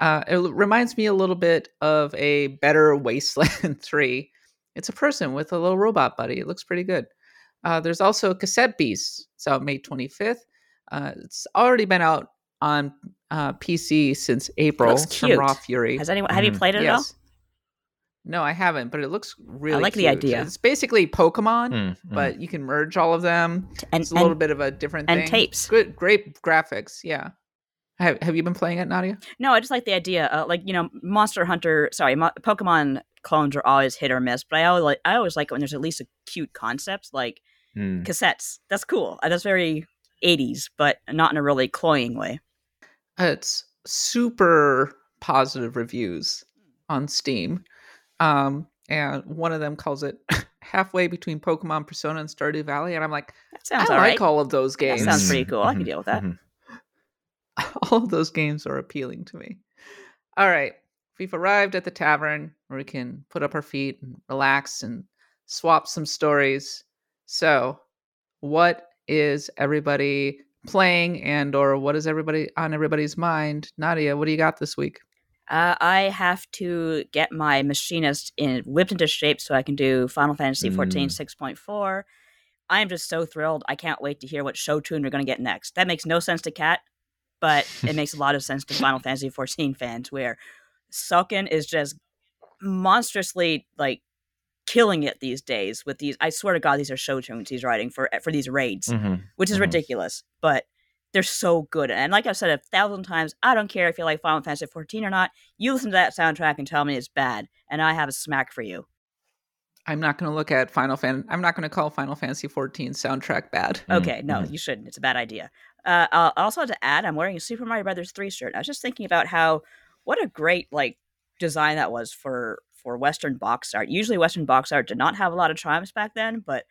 It reminds me a little bit of a better Wasteland 3. It's a person with a little robot buddy. It looks pretty good. There's also Cassette Beast. It's out May 25th. It's already been out on PC since April. Looks cute. From Raw Fury. Have you played it at all? No, I haven't, but it looks really cute. I like the idea. It's basically Pokemon, but you can merge all of them. It's a little bit of a different thing. And tapes. Good, great graphics, yeah. Have you been playing it, Nadia? No, I just like the idea. Pokemon clones are always hit or miss, but I always like it when there's at least a cute concept, like cassettes. That's cool. That's very 80s, but not in a really cloying way. It's super positive reviews on Steam. And one of them calls it halfway between Pokemon, Persona, and Stardew Valley. And I'm like, that sounds all right. All of those games. That sounds pretty cool. I can deal with that. All of those games are appealing to me. All right. We've arrived at the tavern where we can put up our feet and relax and swap some stories. So what is everybody playing, and or what is everybody on everybody's mind? Nadia, what do you got this week? I have to get my machinist whipped into shape so I can do Final Fantasy XIV 6.4. I am just so thrilled. I can't wait to hear what show tune we're going to get next. That makes no sense to Kat, but it makes a lot of sense to Final Fantasy XIV fans, where Soken is just monstrously like killing it these days with these. I swear to God, these are show tunes he's writing for these raids, which is ridiculous, but they're so good. And like I've said 1,000 times, I don't care if you like Final Fantasy XIV or not. You listen to that soundtrack and tell me it's bad, and I have a smack for you. I'm not going to look at I'm not going to call Final Fantasy XIV soundtrack bad. Okay, no, you shouldn't. It's a bad idea. I'll also have to add, I'm wearing a Super Mario Brothers 3 shirt. I was just thinking about what a great design that was for Western box art. Usually Western box art did not have a lot of charms back then, but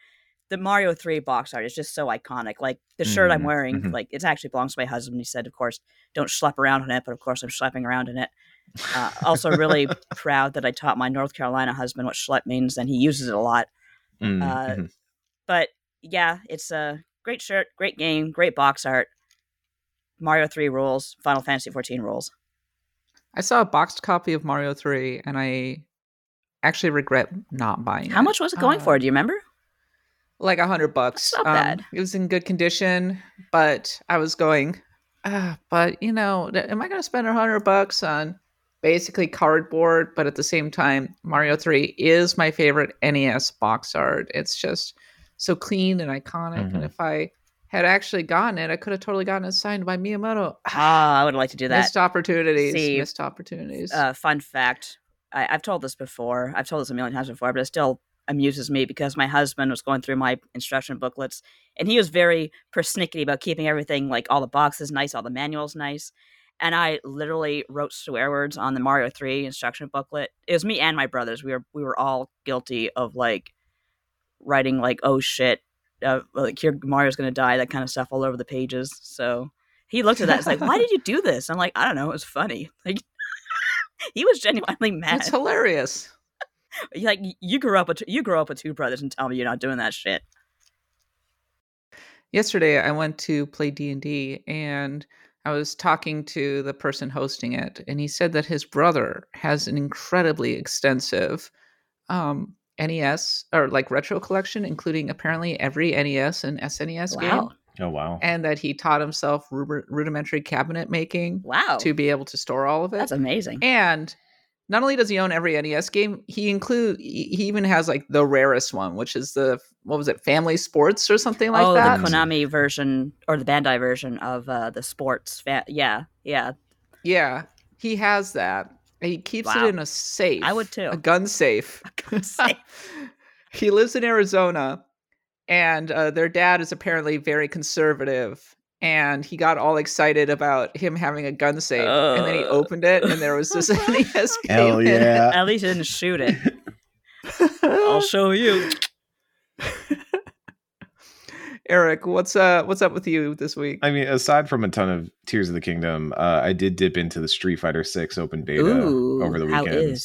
the Mario 3 box art is just so iconic. Like the shirt I'm wearing, it actually belongs to my husband. He said, of course, don't schlep around in it, but of course I'm schlepping around in it. Also really proud that I taught my North Carolina husband what schlep means, and he uses it a lot. But yeah, it's a great shirt, great game, great box art. Mario 3 rules, Final Fantasy XIV rules. I saw a boxed copy of Mario 3, and I actually regret not buying it. How much was it going for? Do you remember? Like $100. That's not bad. It was in good condition, but I was going, am I going to spend $100 on basically cardboard? But at the same time, Mario 3 is my favorite NES box art. It's just so clean and iconic. And if I had actually gotten it, I could have totally gotten it signed by Miyamoto. I would like to do that. Missed opportunities. Fun fact. I've told this before. I've told this a million times before, but it still amuses me because my husband was going through my instruction booklets, and he was very persnickety about keeping everything, like all the boxes nice, all the manuals nice. And I literally wrote swear words on the Mario 3 instruction booklet. It was me and my brothers. We were all guilty of writing oh shit, here Mario's gonna die, that kind of stuff all over the pages. So he looked at that, it's like, why did you do this? I'm like, I don't know, it was funny. He was genuinely mad. It's hilarious. You grew up with two brothers and tell me you're not doing that shit. Yesterday I went to play D&D, and I was talking to the person hosting it, and he said that his brother has an incredibly extensive NES or retro collection, including apparently every NES and SNES game. Oh wow! And that he taught himself rudimentary cabinet making. Wow! To be able to store all of it. That's amazing. And not only does he own every NES game, he even has the rarest one, which is Family Sports or something like that. Oh, the Konami version or the Bandai version of the sports. Yeah. He has that. He keeps it in a safe. I would too. A gun safe. He lives in Arizona, and their dad is apparently very conservative. And he got all excited about him having a gun safe. And then he opened it, and there was this NES game. Hell yeah. At least he didn't shoot it. I'll show you. Eric, what's up with you this week? I mean, aside from a ton of Tears of the Kingdom, I did dip into the Street Fighter 6 open beta over the weekend.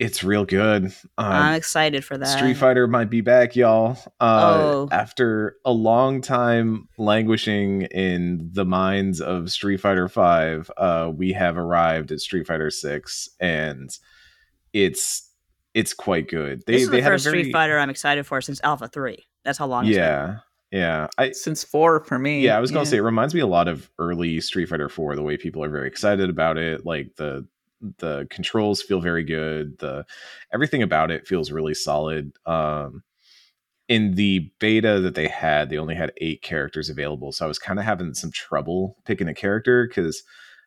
It's real good. I'm excited for that. Street Fighter might be back, y'all. After a long time languishing in the minds of Street Fighter 5, we have arrived at Street Fighter 6, and it's quite good. This is the first Street Fighter I'm excited for since Alpha 3. That's how long it's been. Yeah. Since 4 for me. Yeah, I was going to say, it reminds me a lot of early Street Fighter 4, the way people are very excited about it. Like, the controls feel very good. Everything about it feels really solid. In the beta that they had, they only had 8 characters available. So I was kind of having some trouble picking a character because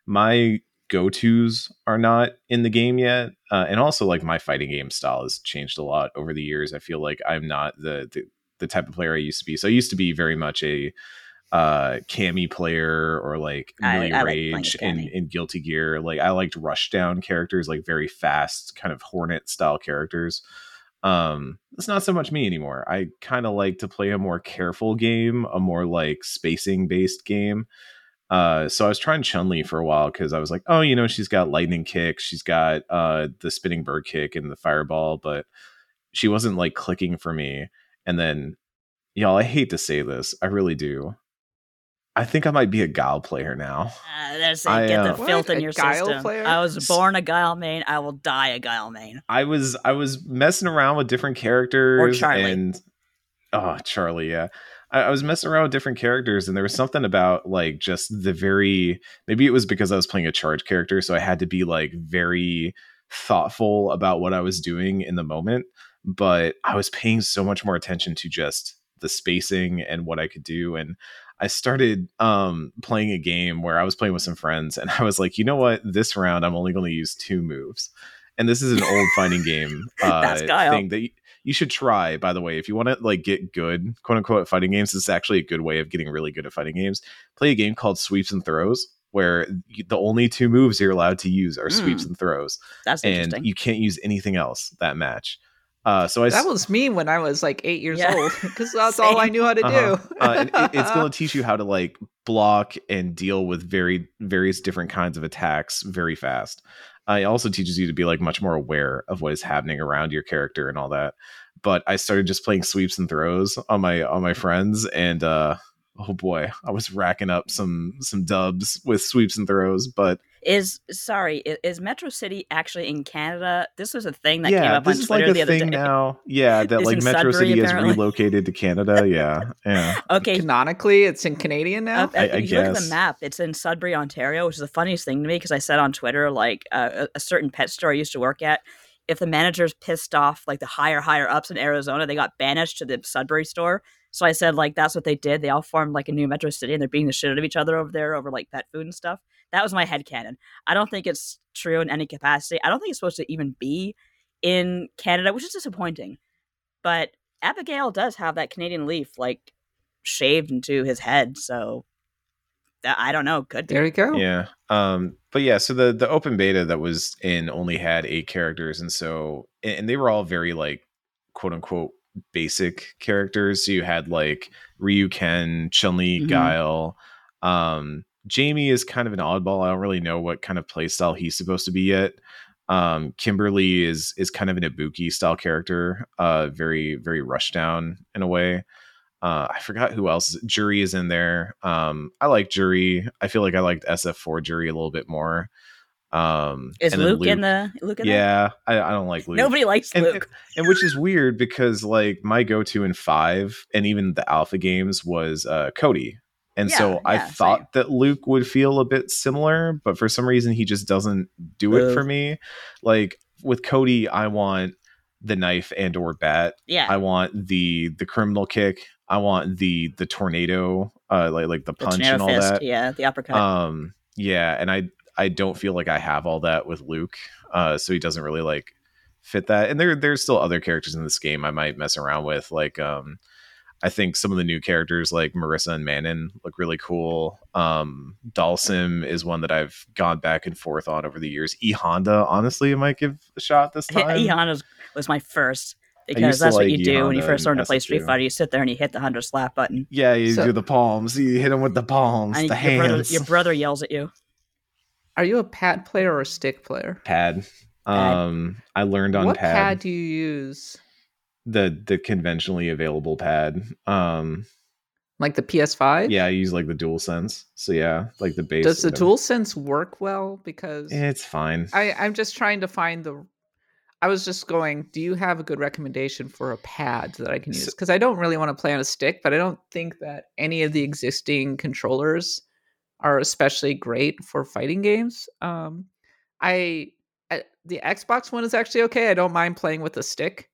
my go-tos are not in the game yet. And also, like, my fighting game style has changed a lot over the years. I feel like I'm not the type of player I used to be. So I used to be very much a Cammy player, or like Rage and Guilty Gear. Like, I liked rushdown characters, like very fast kind of Hornet style characters. It's not so much me anymore. I kind of like to play a more careful game, a more like spacing based game. So I was trying Chun-Li for a while because I was like, oh, you know, she's got lightning kick, she's got the spinning bird kick and the fireball, but she wasn't like clicking for me. And then, y'all, I hate to say this, I really do, I think I might be a Guile player now. Filth in your system. Player? I was born a Guile main. I will die a Guile main. I was messing around with different characters. Or Charlie. Charlie, yeah. I was messing around with different characters, and there was something about, like, just the very... Maybe it was because I was playing a charge character, so I had to be, like, very thoughtful about what I was doing in the moment. But I was paying so much more attention to just the spacing and what I could do, and... I started playing a game where I was playing with some friends, and I was like, you know what? This round, I'm only going to use two moves. And this is an old fighting game thing that you should try, by the way. If you want to like get good, quote unquote, fighting games, this is actually a good way of getting really good at fighting games. Play a game called Sweeps and Throws, where the only two moves you're allowed to use are sweeps and throws. That's interesting. And you can't use anything else that match. That was me when I was like 8 years old, because that's all I knew how to do. It's going to teach you how to like block and deal with various different kinds of attacks very fast. It also teaches you to be like much more aware of what is happening around your character and all that. But I started just playing sweeps and throws on my friends, and oh boy, I was racking up some dubs with sweeps and throws, but. Is Metro City actually in Canada? This was a thing that came up on Twitter the other day. Yeah, this is like a thing now. Yeah, that like Metro City has relocated to Canada. Yeah. Okay. Canonically, it's in Canadian now? I guess. If you look at the map, it's in Sudbury, Ontario, which is the funniest thing to me because I said on Twitter, like a certain pet store I used to work at, if the manager's pissed off, like the higher ups in Arizona, they got banished to the Sudbury store. So I said, like, that's what they did. They all formed, like, a new Metro City, and they're beating the shit out of each other over there over, like, pet food and stuff. That was my headcanon. I don't think it's true in any capacity. I don't think it's supposed to even be in Canada, which is disappointing. But Abigail does have that Canadian leaf, like, shaved into his head. So, I don't know. Could be. There you go. Yeah. But, yeah, so the open beta that was in only had 8 characters. And so, and they were all very, like, quote-unquote, basic characters. So you had like Ryu, Ken, Chun-Li, Guile. Jamie is kind of an oddball. I don't really know what kind of playstyle he's supposed to be yet. Kimberly is kind of an Ibuki style character, very, very rushdown in a way. I forgot who else. Jury is in there. I like Jury. I feel like I liked SF4 Jury a little bit more. Is Luke in there? I don't like Luke. Nobody likes Luke. And which is weird because like my go-to in 5 and even the alpha games was Cody. And I thought that Luke would feel a bit similar, but for some reason he just doesn't do it for me. Like with Cody, I want the knife and or bat. Yeah. I want the criminal kick. I want the tornado, like the punch and all fist, that. Yeah, the uppercut. Yeah, and I don't feel like I have all that with Luke, so he doesn't really like fit that. And there's still other characters in this game I might mess around with. Like, I think some of the new characters like Marissa and Manon look really cool. Dalsim is one that I've gone back and forth on over the years. E Honda, honestly, I might give a shot this time. E Honda was my first. Because that's what you do when you first learn to play Street Fighter. You sit there and you hit the 100 slap button. Yeah, you do the palms. You hit him with the palms, and the hands. Your brother yells at you. Are you a pad player or a stick player? Pad. I learned on pad. What pad do you use? The conventionally available pad. Like the PS5? Yeah, I use like the DualSense. So yeah, like the base. Does the DualSense work well? Because it's fine. I'm just trying to find do you have a good recommendation for a pad that I can use? Because I don't really want to play on a stick, but I don't think that any of the existing controllers are especially great for fighting games. The Xbox one is actually okay. I don't mind playing with a stick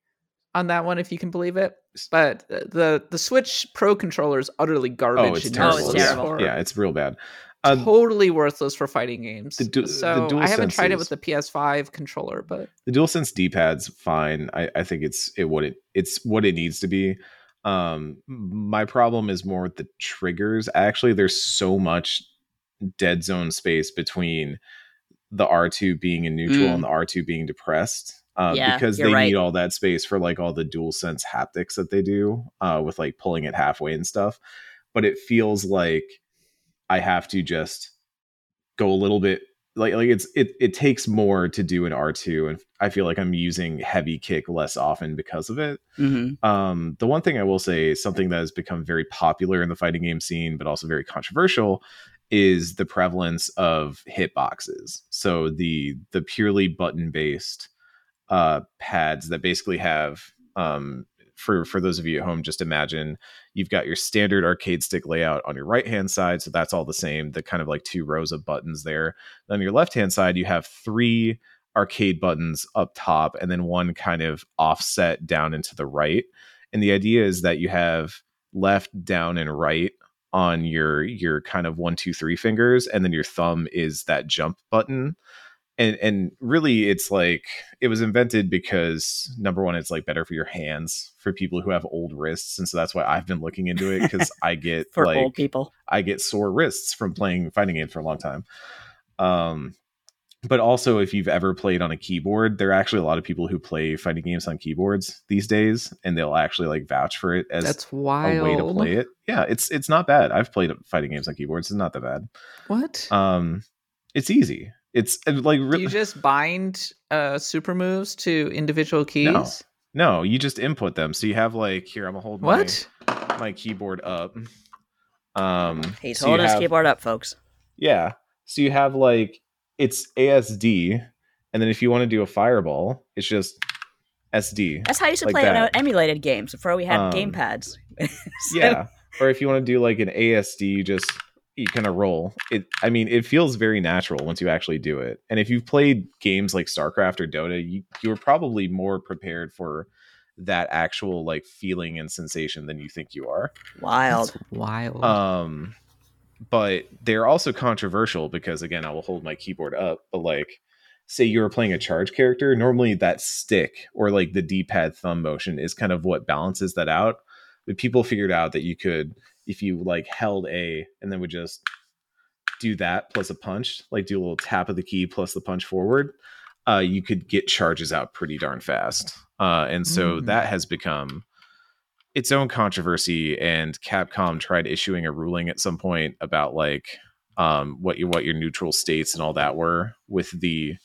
on that one, if you can believe it. But the Switch Pro controller is utterly garbage. Oh, it's terrible. Yeah, it's real bad. totally worthless for fighting games. So I haven't tried it with the PS5 controller, but the DualSense D-pad's fine. I think it's what it needs to be. My problem is more with the triggers. Actually, there's so much dead zone space between the R2 being in neutral and the R2 being depressed. Because they need all that space for like all the DualSense haptics that they do with like pulling it halfway and stuff. But it feels like I have to just go a little bit like it takes more to do an R2, and I feel like I'm using heavy kick less often because of it. Mm-hmm. The one thing I will say is something that has become very popular in the fighting game scene, but also very controversial, is the prevalence of hitboxes. So the purely button based pads that basically have for those of you at home, just imagine you've got your standard arcade stick layout on your right hand side, so that's all the same, the kind of like two rows of buttons there. Then on your left hand side you have three arcade buttons up top and then one kind of offset down into the right, and the idea is that you have left, down, and right on your kind of 1, 2, 3 fingers, and then your thumb is that jump button. And really, it's like it was invented because, number one, it's like better for your hands for people who have old wrists. And so that's why I've been looking into it, because I get for like old people. I get sore wrists from playing fighting games for a long time. But also, if you've ever played on a keyboard, there are actually a lot of people who play fighting games on keyboards these days, and they'll actually like vouch for it as a way to play it. Yeah, it's not bad. I've played fighting games on keyboards. It's not that bad. What? It's easy. It's like do you just bind super moves to individual keys? No, you just input them. So you have like here, I'm gonna hold my keyboard up. He's holding his keyboard up, folks. Yeah. So you have like it's ASD, and then if you want to do a fireball, it's just SD. That's how you should play an emulated game. So before we had game pads. Yeah. Or if you want to do like an ASD, you just kind of roll it. I mean, it feels very natural once you actually do it. And if you've played games like StarCraft or Dota, you were probably more prepared for that actual like feeling and sensation than you think you are. Wild. But they're also controversial because, again, I will hold my keyboard up, but like, say you were playing a charge character, normally that stick or like the D-pad thumb motion is kind of what balances that out. But people figured out that you could, if you like held A and then would just do that plus a punch, like do a little tap of the key plus the punch forward, you could get charges out pretty darn fast. And so that has become its own controversy. And Capcom tried issuing a ruling at some point about like what your neutral states and all that were with the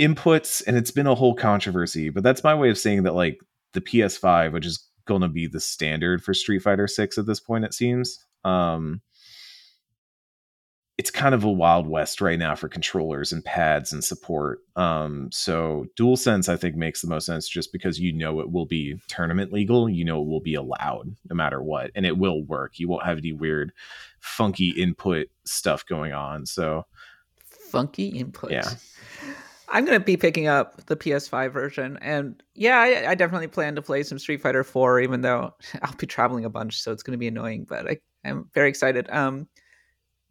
inputs. And it's been a whole controversy. But that's my way of saying that like the PS5, which is going to be the standard for Street Fighter 6 at this point, it seems. It's kind of a wild west right now for controllers and pads and support. So DualSense, I think, makes the most sense just because it will be tournament legal. It will be allowed no matter what, and it will work. You won't have any weird, funky input stuff going on. So funky inputs. Yeah. I'm going to be picking up the PS5 version. And yeah, I definitely plan to play some Street Fighter 4, even though I'll be traveling a bunch, so it's going to be annoying. But I'm very excited.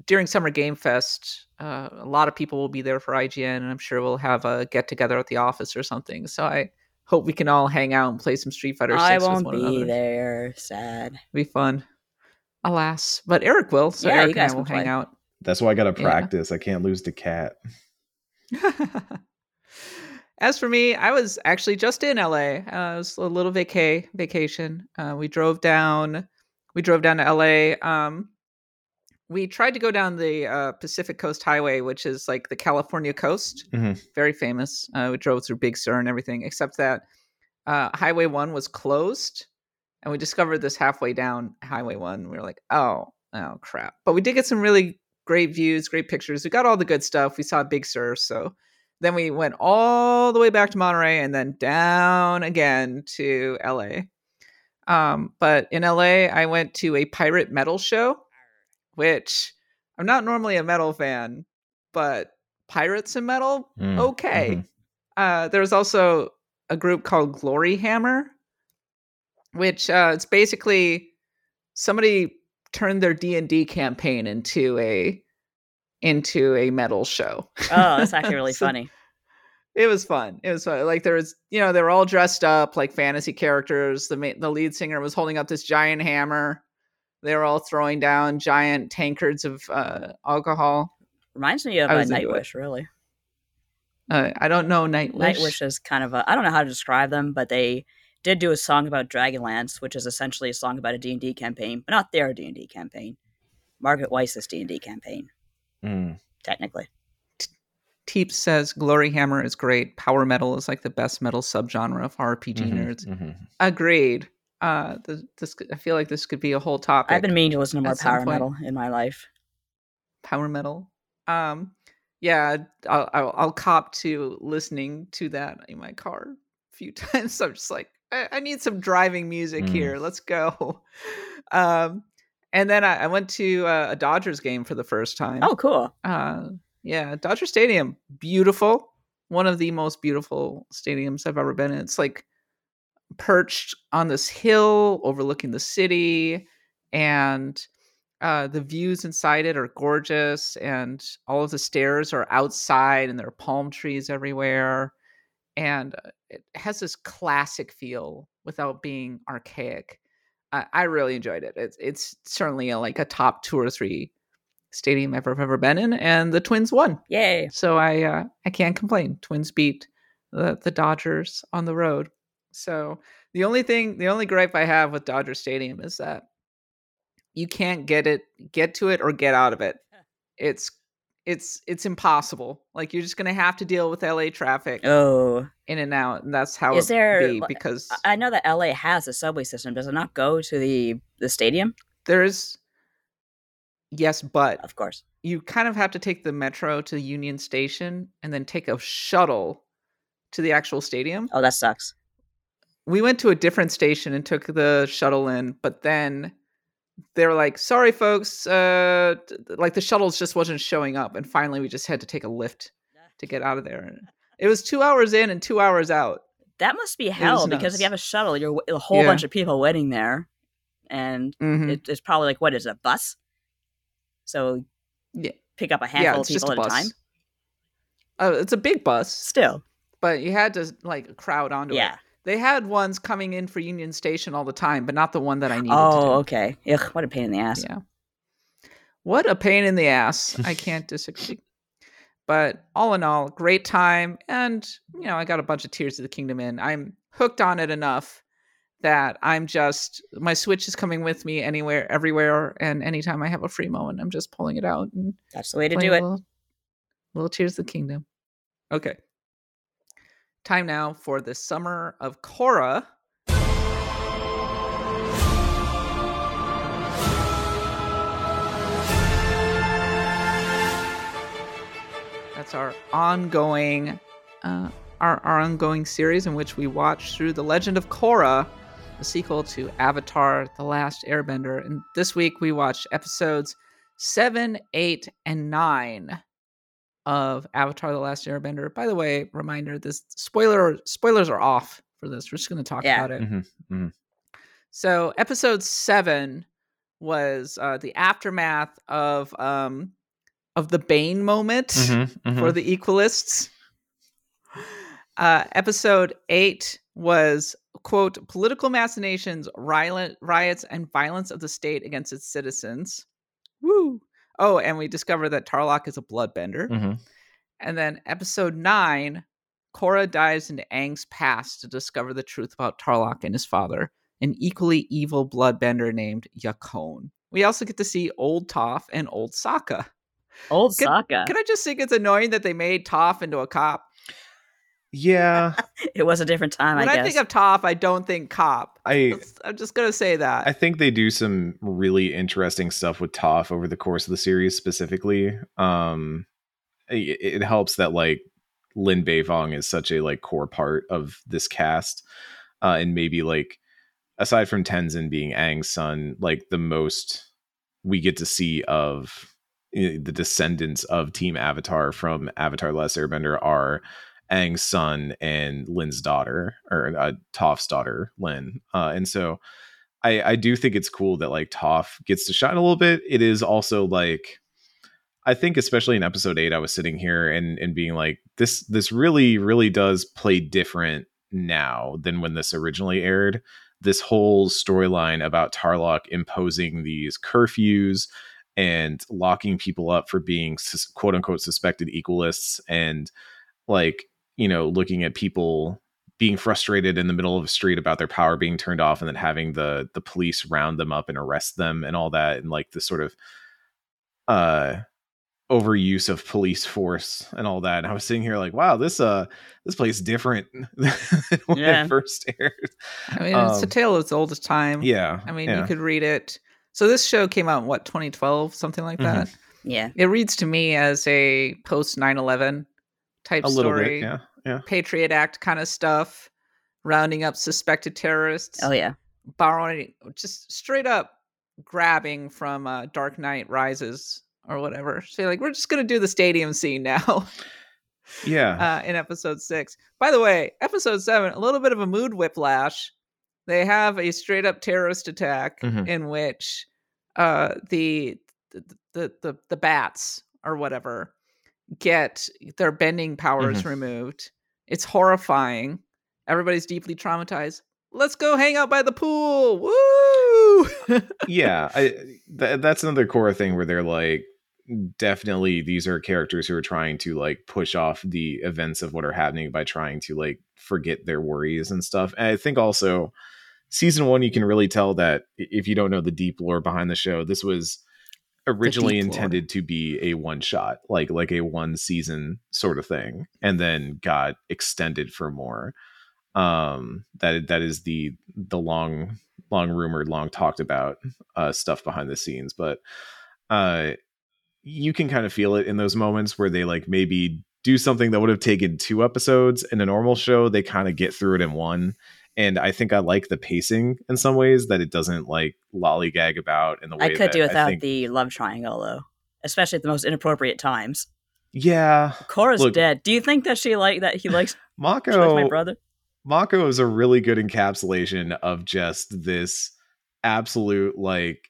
During Summer Game Fest, a lot of people will be there for IGN, and I'm sure we'll have a get-together at the office or something. So I hope we can all hang out and play some Street Fighter 6 with one another. I won't be there. Sad. It'll be fun. Alas. But Eric will, so Eric and I will hang out. That's why I got to practice. I can't lose to Kat. As for me, I was actually just in LA. It was a little vacation. We drove down to LA. We tried to go down the Pacific Coast Highway, which is like the California coast. Mm-hmm. Very famous. We drove through Big Sur and everything, except that Highway 1 was closed. And we discovered this halfway down Highway 1. We were like, oh, crap. But we did get some really great views, great pictures. We got all the good stuff. We saw Big Sur, so... Then we went all the way back to Monterey and then down again to LA. But in LA, I went to a pirate metal show, which I'm not normally a metal fan, but pirates and metal, okay. Mm-hmm. There's also a group called Glory Hammer, which it's basically somebody turned their D&D campaign into a into a metal show. Oh, that's actually really funny. It was fun. It was fun. Like there was, you know, they were all dressed up like fantasy characters. The lead singer was holding up this giant hammer. They were all throwing down giant tankards of alcohol. Reminds me of Nightwish, really. I don't know Nightwish. Nightwish is kind of I don't know how to describe them, but they did do a song about Dragonlance, which is essentially a song about a D&D campaign, but not their D&D campaign. Margaret Weiss's D&D campaign, technically. Teep says, Glory Hammer is great. Power metal is like the best metal subgenre of RPG nerds. Mm-hmm. Agreed. I feel like this could be a whole topic. I've been meaning to listen to more power metal in my life. Power metal? Yeah, I'll cop to listening to that in my car a few times. So I'm just like, I need some driving music here. Let's go. And then I went to a Dodgers game for the first time. Oh, cool. Yeah, Dodger Stadium. Beautiful. One of the most beautiful stadiums I've ever been in. It's like perched on this hill overlooking the city, and the views inside it are gorgeous, and all of the stairs are outside, and there are palm trees everywhere, and it has this classic feel without being archaic. I really enjoyed it. It's certainly like a top 2 or 3 stadium I've ever been in, and the Twins won. Yay! So I can't complain. Twins beat the Dodgers on the road. So the only gripe I have with Dodger Stadium is that you can't get to it or get out of it. It's impossible. Like, you're just going to have to deal with LA traffic. Oh, in and out. And that's how it be, because I know that LA has a subway system. Does it not go to the stadium? Yes, but of course you kind of have to take the metro to Union Station and then take a shuttle to the actual stadium. Oh, that sucks. We went to a different station and took the shuttle in, but then they were like, sorry, folks, like the shuttles just wasn't showing up. And finally, we just had to take a lift to get out of there. And it was 2 hours in and 2 hours out. That must be hell, because if you have a shuttle, you're a whole bunch of people waiting there. And it's probably like, what is it, a bus? So pick up a handful of people at a time? It's a big bus. Still. But you had to like crowd onto it. They had ones coming in for Union Station all the time, but not the one that I needed to do. Oh, okay. Ugh, what a pain in the ass. Yeah. What a pain in the ass. I can't disagree. But all in all, great time. And, you know, I got a bunch of Tears of the Kingdom in. I'm hooked on it enough that I'm just, my Switch is coming with me anywhere, everywhere, and anytime I have a free moment, I'm just pulling it out. And that's the way to do it. Little Tears of the Kingdom. Okay. Time now for the Summer of Korra. That's our ongoing series in which we watch through The Legend of Korra, the sequel to Avatar: The Last Airbender. And this week we watched episodes 7, 8, and 9 of Avatar: The Last Airbender. By the way, reminder, this spoilers are off for this. We're just going to talk about it. Mm-hmm. Mm-hmm. So episode 7 was the aftermath of the Bane moment for the Equalists. Episode 8 was, quote, political machinations, riots, and violence of the state against its citizens. Woo! Oh, and we discover that Tarlok is a bloodbender. Mm-hmm. And then episode 9, Korra dives into Aang's past to discover the truth about Tarlok and his father, an equally evil bloodbender named Yakone. We also get to see old Toph and old Sokka. Old Sokka. Can I just think it's annoying that they made Toph into a cop? Yeah. It was a different time, I guess. When I think of Toph, I don't think cop. I'm just going to say that. I think they do some really interesting stuff with Toph over the course of the series specifically. It helps that like Lin Beivong is such a like core part of this cast. And maybe like aside from Tenzin being Aang's son, like the most we get to see of the descendants of Team Avatar from Avatar: The Last Airbender are Aang's son and Lin's daughter, or Toph's daughter, Lin. And so I do think it's cool that like Toph gets to shine a little bit. It is also like I think especially in episode 8, I was sitting here and being like, this really, really does play different now than when this originally aired. This whole storyline about Tarlok imposing these curfews and locking people up for being quote unquote suspected equalists, and like, you know, looking at people being frustrated in the middle of a street about their power being turned off and then having the police round them up and arrest them and all that. And like this sort of overuse of police force and all that. And I was sitting here like, wow, this plays different than when it first aired. I mean, it's a tale as old as time. Yeah. I mean, you could read it. So this show came out in 2012, something like that. Mm-hmm. Yeah. It reads to me as a post 9/11 type story. A little bit, yeah. Yeah. Patriot Act kind of stuff, rounding up suspected terrorists. Oh yeah. Borrowing, just straight up grabbing from Dark Knight Rises or whatever. So like, we're just going to do the stadium scene now. Yeah. In episode 6. By the way, episode 7, a little bit of a mood whiplash. They have a straight up terrorist attack in which the bats or whatever get their bending powers removed. It's horrifying. Everybody's deeply traumatized. Let's go hang out by the pool. Woo! Yeah. That's another core thing where they're like, definitely these are characters who are trying to like push off the events of what are happening by trying to like forget their worries and stuff. And I think also season 1, you can really tell that if you don't know the deep lore behind the show, this was originally intended to be a one shot, like a one season sort of thing, and then got extended for more. That is the long rumored, long talked about stuff behind the scenes. But you can kind of feel it in those moments where they like maybe do something that would have taken 2 episodes in a normal show. They kind of get through it in one. And I think I like the pacing in some ways, that it doesn't like lollygag about in the way I could do without the love triangle, though, especially at the most inappropriate times. Yeah, Korra's dead. Do you think that he likes Mako? She likes my brother. Mako is a really good encapsulation of just this absolute like,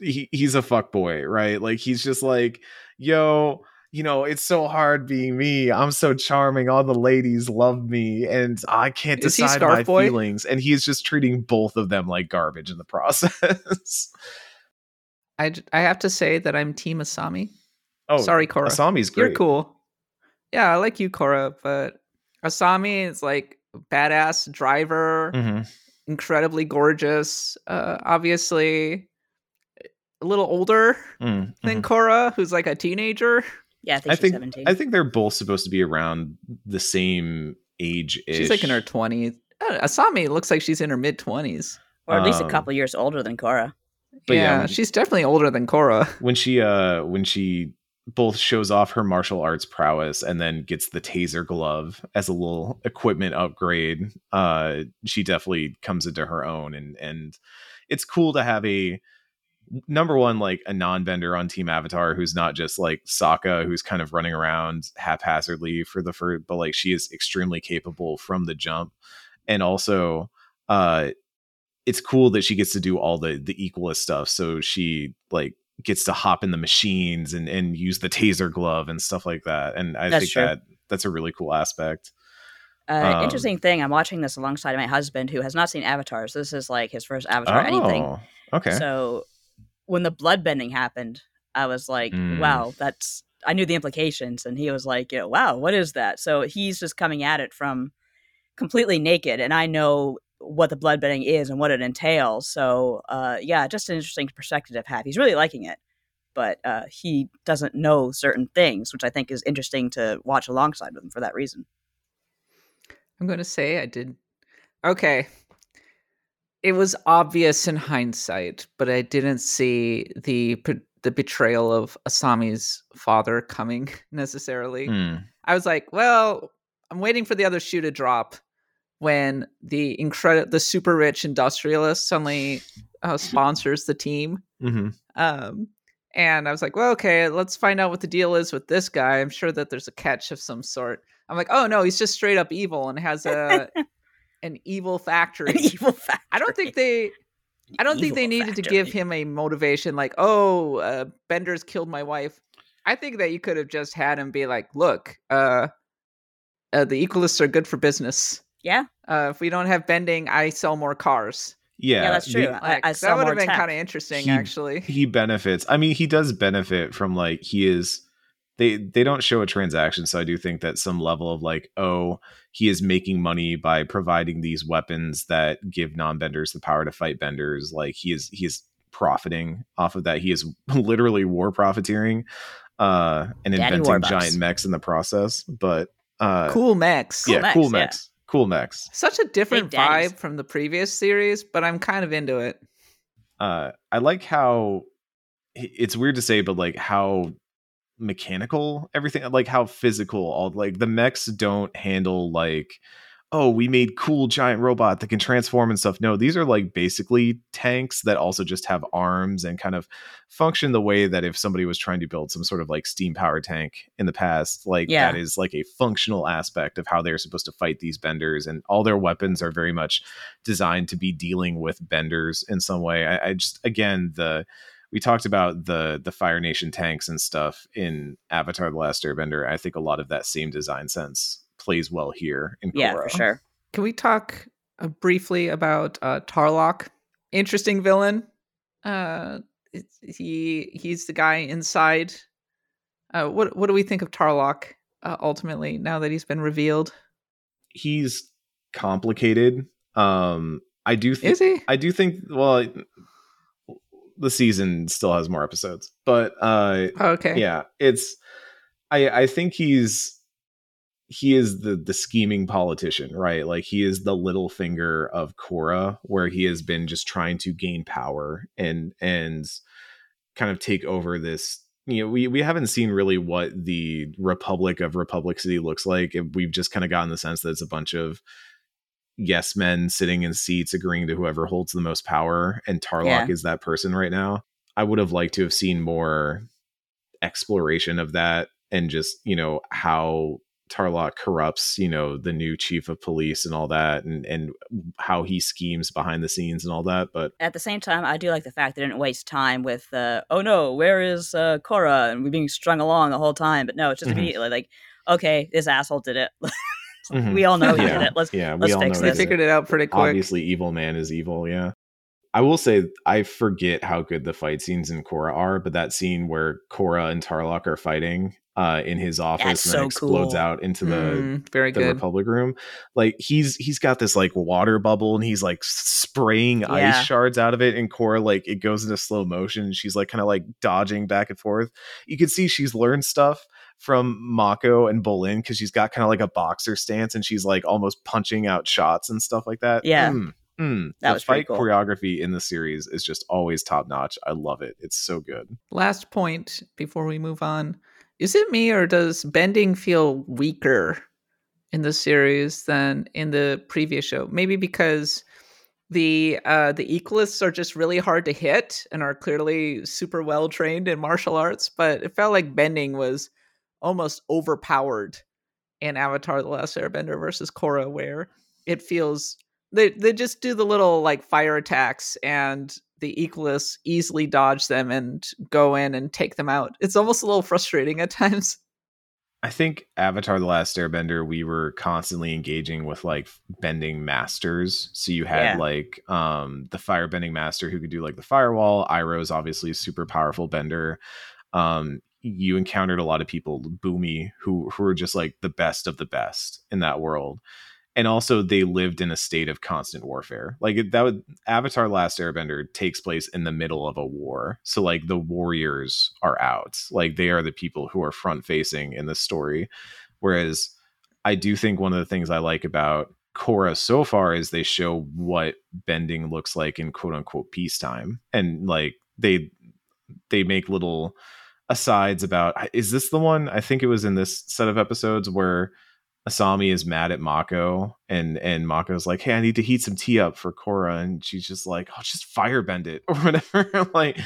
he's a fuckboy, right? Like he's just like, yo, you know, it's so hard being me. I'm so charming. All the ladies love me, and I can't decide my feelings. And he's just treating both of them like garbage in the process. I have to say that I'm Team Asami. Oh, sorry, Korra. Asami's great. You're cool. Yeah, I like you, Korra, but Asami is like badass driver, incredibly gorgeous. Obviously, a little older than Korra, who's like a teenager. Yeah, I think she's 17. I think they're both supposed to be around the same age. She's like in her 20s. Asami looks like she's in her mid 20s, or at least a couple years older than Korra. But yeah, she's definitely older than Korra. When she both shows off her martial arts prowess and then gets the taser glove as a little equipment upgrade, she definitely comes into her own, and it's cool to have a number one, like a non-bender on Team Avatar who's not just like Sokka, who's kind of running around haphazardly for the first, but like she is extremely capable from the jump. And also it's cool that she gets to do all the equalist stuff, so she like gets to hop in the machines and use the taser glove and stuff like that. And I think that's a really cool aspect. Interesting thing, I'm watching this alongside my husband, who has not seen Avatar, so this is like his first Avatar anything. Okay. So when the bloodbending happened, I was like, wow, I knew the implications. And he was like, you know, wow, what is that? So he's just coming at it from completely naked. And I know what the bloodbending is and what it entails. So just an interesting perspective to have. He's really liking it, but he doesn't know certain things, which I think is interesting to watch alongside with him for that reason. I'm going to say I did. Okay. It was obvious in hindsight, but I didn't see the betrayal of Asami's father coming necessarily. I was like, well, I'm waiting for the other shoe to drop when the super rich industrialist suddenly sponsors the team. And I was like, well, okay, let's find out what the deal is with this guy. I'm sure that there's a catch of some sort. I'm like, oh no, he's just straight up evil and has an evil factory. I don't think they I don't think they needed to give him a motivation like, oh, Bender's killed my wife. I think that you could have just had him be like, look, the Equalists are good for business. Yeah. If we don't have bending, I sell more cars. Yeah, that's true. That would have been kind of interesting, actually. He benefits. I mean, he does benefit from, like, he is... They don't show a transaction, so I do think that some level of, like, oh, he is making money by providing these weapons that give non-benders the power to fight benders. Like, he is profiting off of that. He is literally war profiteering and inventing giant mechs in the process. But cool mechs. Cool mechs. Such a different vibe from the previous series, but I'm kind of into it. I like how it's weird to say, but like how mechanical everything, like how physical all, like the mechs don't handle like, oh, we made cool giant robot that can transform and stuff. No, these are like basically tanks that also just have arms and kind of function the way that if somebody was trying to build some sort of like steam power tank in the past, like that is like a functional aspect of how they're supposed to fight these benders, and all their weapons are very much designed to be dealing with benders in some way. I just, again, we talked about the Fire Nation tanks and stuff in Avatar The Last Airbender. I think a lot of that same design sense plays well here in Korra. Yeah, for sure. Can we talk briefly about Tarlok? Interesting villain. He's the guy inside. What do we think of Tarlok ultimately now that he's been revealed? He's complicated. Is he? I do think, well, the season still has more episodes, but okay. Yeah, it's I think he is the scheming politician, right? Like he is the little finger of Korra, where he has been just trying to gain power and kind of take over this, you know, we haven't seen really what the Republic of Republic City looks like. We've just kind of gotten the sense that it's a bunch of yes men sitting in seats agreeing to whoever holds the most power, and Tarlok is that person right now. I would have liked to have seen more exploration of that, and just, you know, how Tarlok corrupts, you know, the new chief of police and all that, and how he schemes behind the scenes and all that. But at the same time, I do like the fact they didn't waste time with oh no, where is Korra, and we're being strung along the whole time. But no, it's just immediately like, okay, this asshole did it. We all know he did it. Let's fix this. They figured it out pretty quick. Obviously, evil man is evil. Yeah, I will say I forget how good the fight scenes in Korra are, but that scene where Korra and Tarlok are fighting in his office and explodes out into the Republic room. Like he's got this like water bubble and he's like spraying ice shards out of it, and Korra, like, it goes into slow motion and she's like kind of like dodging back and forth. You can see she's learned stuff from Mako and Bolin, because she's got kind of like a boxer stance and she's like almost punching out shots and stuff like that. The fight choreography in the series is just always top notch. I love it. It's so good. Last point before we move on. Is it me, or does bending feel weaker in the series than in the previous show? Maybe because the Equalists are just really hard to hit and are clearly super well trained in martial arts, but it felt like bending was almost overpowered in Avatar The Last Airbender versus Korra, where it feels they just do the little like fire attacks and the Equalists easily dodge them and go in and take them out. It's almost a little frustrating at times. I think Avatar The Last Airbender, we were constantly engaging with like bending masters. So you had like the fire bending master who could do like the firewall. Iroh's obviously a super powerful bender. You encountered a lot of people, Boomy, who were just like the best in that world. And also they lived in a state of constant warfare. Like Avatar Last Airbender takes place in the middle of a war. So like the warriors are out. Like they are the people who are front facing in the story. Whereas I do think one of the things I like about Korra so far is they show what bending looks like in quote unquote peacetime. And like they make little asides about, is this the one? I think it was in this set of episodes where Asami is mad at Mako and Mako's like, hey, I need to heat some tea up for Korra, and she's just like, I'll just firebend it or whatever. like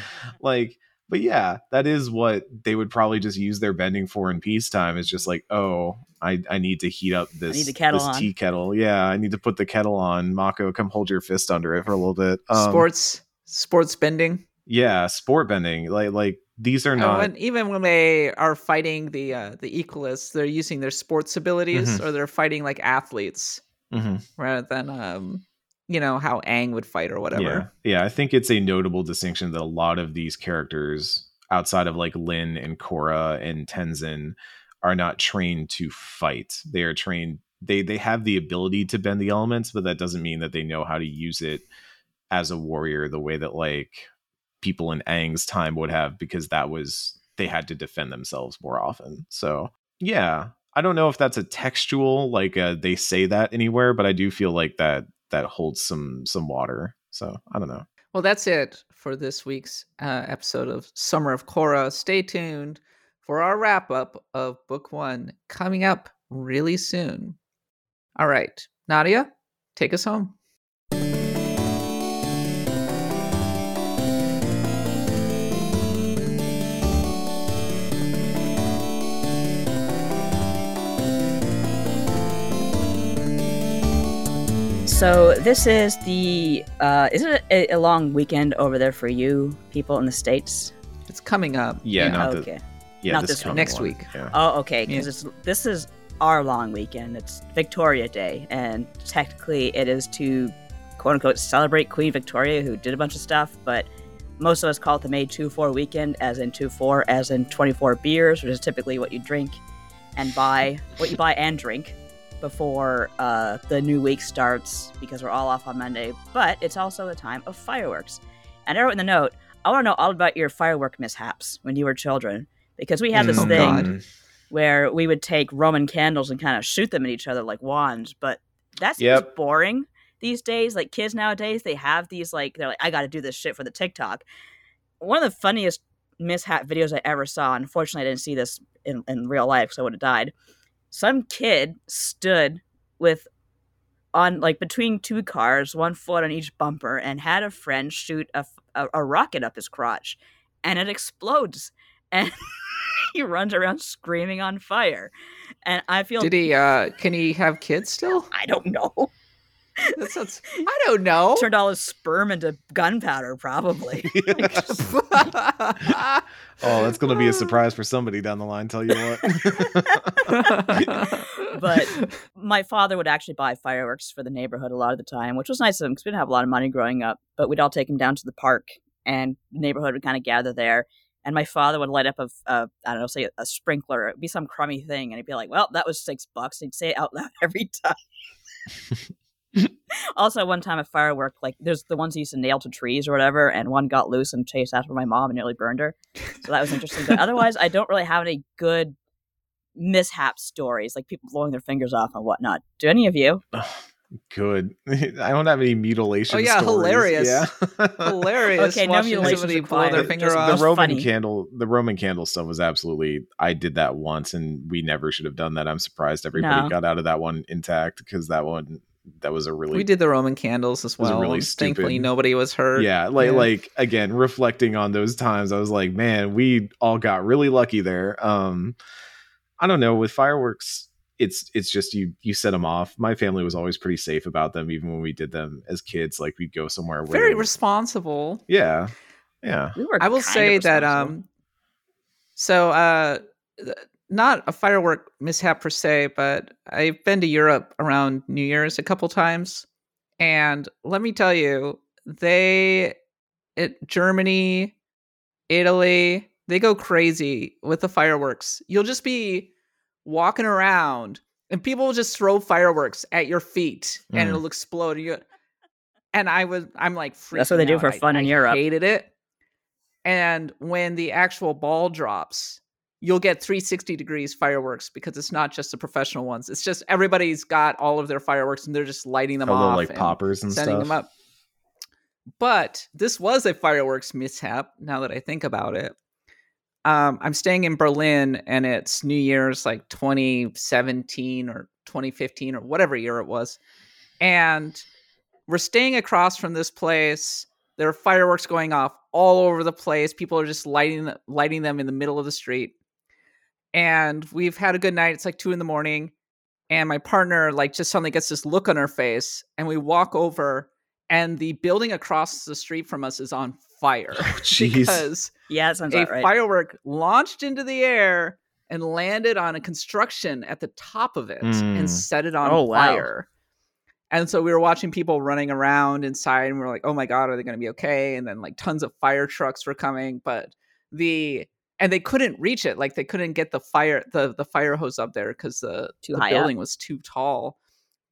but yeah, that is what they would probably just use their bending for in peacetime. It's just like, oh, I need to heat up this tea kettle. Yeah, I need to put the kettle on. Mako, come hold your fist under it for a little bit. Sports Sports bending. Yeah, sport bending. Like these are not. And even when they are fighting the equalists, they're using their sports abilities, mm-hmm. or they're fighting like athletes, mm-hmm. rather than you know, how Aang would fight or whatever. Yeah, I think it's a notable distinction that a lot of these characters, outside of like Lin and Korra and Tenzin, are not trained to fight. They are trained. They have the ability to bend the elements, but that doesn't mean that they know how to use it as a warrior the way that like people in Aang's time would have, because that was, they had to defend themselves more often. So yeah, I don't know if that's a textual, like they say that anywhere, but I do feel like that holds some water. So I don't know. Well, that's it for this week's episode of Summer of Korra. Stay tuned for our wrap up of book one coming up really soon. All right, Nadia, take us home. So this is the, is it a long weekend over there for you people in the States? It's coming up. Yeah, not this one. Next week. Yeah. Oh, okay, because this is our long weekend. It's Victoria Day, and technically it is to, quote-unquote, celebrate Queen Victoria, who did a bunch of stuff, but most of us call it the May 2-4 weekend, as in 2-4, as in 24 beers, which is typically what you drink and buy, what you buy and drink, before the new week starts, because we're all off on Monday. But it's also a time of fireworks. And I wrote in the note, I want to know all about your firework mishaps when you were children, because we had this thing where we would take Roman candles and kind of shoot them at each other like wands. But that's boring these days. Like, kids nowadays, they have these, like, they're like, I got to do this shit for the TikTok. One of the funniest mishap videos I ever saw, unfortunately I didn't see this in real life, so I would have died. Some kid stood with, on like between two cars, one foot on each bumper, and had a friend shoot a rocket up his crotch, and it explodes, and he runs around screaming on fire. And I feel, did he? Can he have kids still? I don't know. That sounds, I don't know. Turned all his sperm into gunpowder, probably. Yes. Oh, that's going to be a surprise for somebody down the line, tell you what. But my father would actually buy fireworks for the neighborhood a lot of the time, which was nice of him because we didn't have a lot of money growing up. But we'd all take him down to the park, and the neighborhood would kind of gather there. And my father would light up a sprinkler. It'd be some crummy thing. And he'd be like, well, that was $6. He'd say it out loud every time. Also, one time a firework, like there's the ones he used to nail to trees or whatever, and one got loose and chased after my mom and nearly burned her. So that was interesting. But otherwise, I don't really have any good mishap stories, like people blowing their fingers off and whatnot. Do any of you? Oh, good. I don't have any mutilation. Oh yeah, stories. Hilarious. Yeah. Hilarious. Okay, no mutilation. Blow their finger off. The Roman candle stuff was absolutely. I did that once, and we never should have done that. I'm surprised everybody got out of that one intact, because that one. That was a really. We did the Roman candles as well. Really stupid. Thankfully, nobody was hurt. Yeah, like again, reflecting on those times, I was like, man, we all got really lucky there. I don't know, with fireworks, it's just you set them off. My family was always pretty safe about them, even when we did them as kids. Like we'd go somewhere very responsible. Yeah, yeah. We were. I will say that. Not a firework mishap per se, but I've been to Europe around New Year's a couple times. And let me tell you, Germany, Italy, they go crazy with the fireworks. You'll just be walking around and people will just throw fireworks at your feet and it'll explode. And I'm like freaking out. That's what they do for fun in Europe. I hated it. And when the actual ball drops, you'll get 360 degrees fireworks, because it's not just the professional ones. It's just everybody's got all of their fireworks and they're just lighting them off, like poppers and sending them up. But this was a fireworks mishap, now that I think about it. I'm staying in Berlin, and it's New Year's like 2017 or 2015 or whatever year it was. And we're staying across from this place. There are fireworks going off all over the place. People are just lighting them in the middle of the street. And we've had a good night. It's like 2 a.m. and my partner like just suddenly gets this look on her face, and we walk over and the building across the street from us is on fire. Oh, because that sounds about right. Firework launched into the air and landed on a construction at the top of it and set it on fire. Wow. And so we were watching people running around inside, and we were like, oh my God, are they going to be okay? And then like tons of fire trucks were coming, but and they couldn't reach it. Like they couldn't get the fire hose up there because the building was too tall.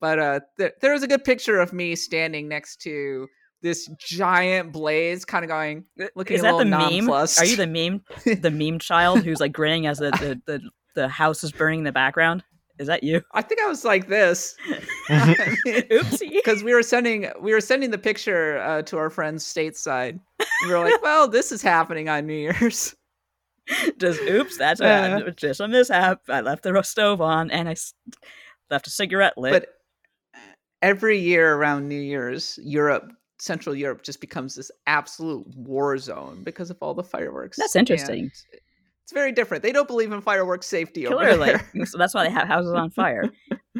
But there was a good picture of me standing next to this giant blaze, kind of going, looking a little nonplussed. Are you the meme child who's like grinning as the house is burning in the background? Is that you? I think I was like this. Oopsie. Because we were sending the picture to our friends stateside. We were like, well, this is happening on New Year's. Just a mishap. I left the stove on and I left a cigarette lit. But every year around New Year's, Central Europe just becomes this absolute war zone because of all the fireworks. That's interesting. And it's very different. They don't believe in fireworks safety over there. So that's why they have houses on fire.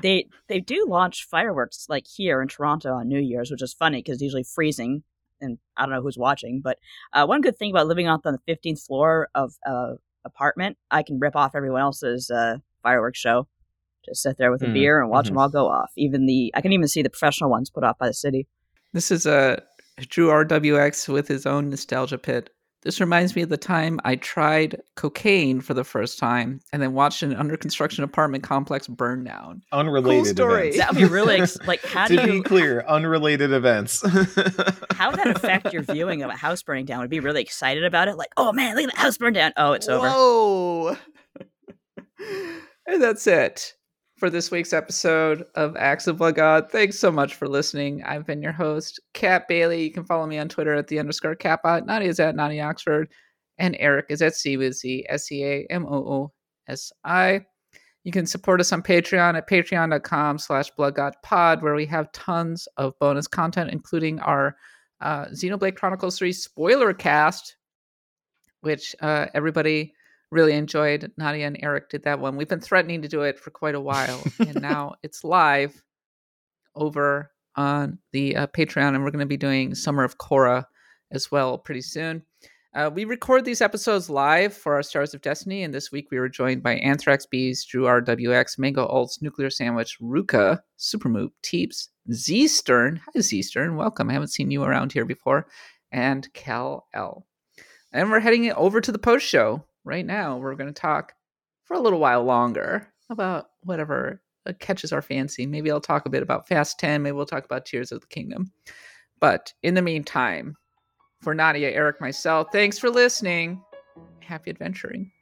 They do launch fireworks like here in Toronto on New Year's, which is funny because it's usually freezing, and I don't know who's watching. But one good thing about living on the 15th floor of an apartment, I can rip off everyone else's fireworks show. Just sit there with a beer and watch them all go off. I can even see the professional ones put off by the city. This is Drew RWX with his own nostalgia pit. This reminds me of the time I tried cocaine for the first time and then watched an under-construction apartment complex burn down. Unrelated cool events. That would be really, to be clear, unrelated events. How would that affect your viewing of a house burning down? Would you be really excited about it? Like, oh man, look at the house burn down. Oh, it's over. Whoa! And that's it for this week's episode of Acts of Blood God. Thanks so much for listening. I've been your host, Kat Bailey. You can follow me on Twitter at _Katbot. Nadia's at Nadia Oxford. And Eric is at CWizzy, SEAMOOSI. You can support us on Patreon at patreon.com/bloodgodpod, where we have tons of bonus content, including our Xenoblade Chronicles 3 spoiler cast, which everybody really enjoyed. Nadia and Eric did that one. We've been threatening to do it for quite a while, and now it's live over on the Patreon, and we're going to be doing Summer of Korra as well pretty soon. We record these episodes live for our Stars of Destiny, and this week we were joined by Anthrax Bees, Drew RWX, Mango Alts, Nuclear Sandwich, Ruka, Supermoop, Teeps, Z Stern. Hi, Z Stern. Welcome. I haven't seen you around here before. And Cal L. And we're heading over to the post show. Right now, we're going to talk for a little while longer about whatever catches our fancy. Maybe I'll talk a bit about Fast 10. Maybe we'll talk about Tears of the Kingdom. But in the meantime, for Nadia, Eric, myself, thanks for listening. Happy adventuring.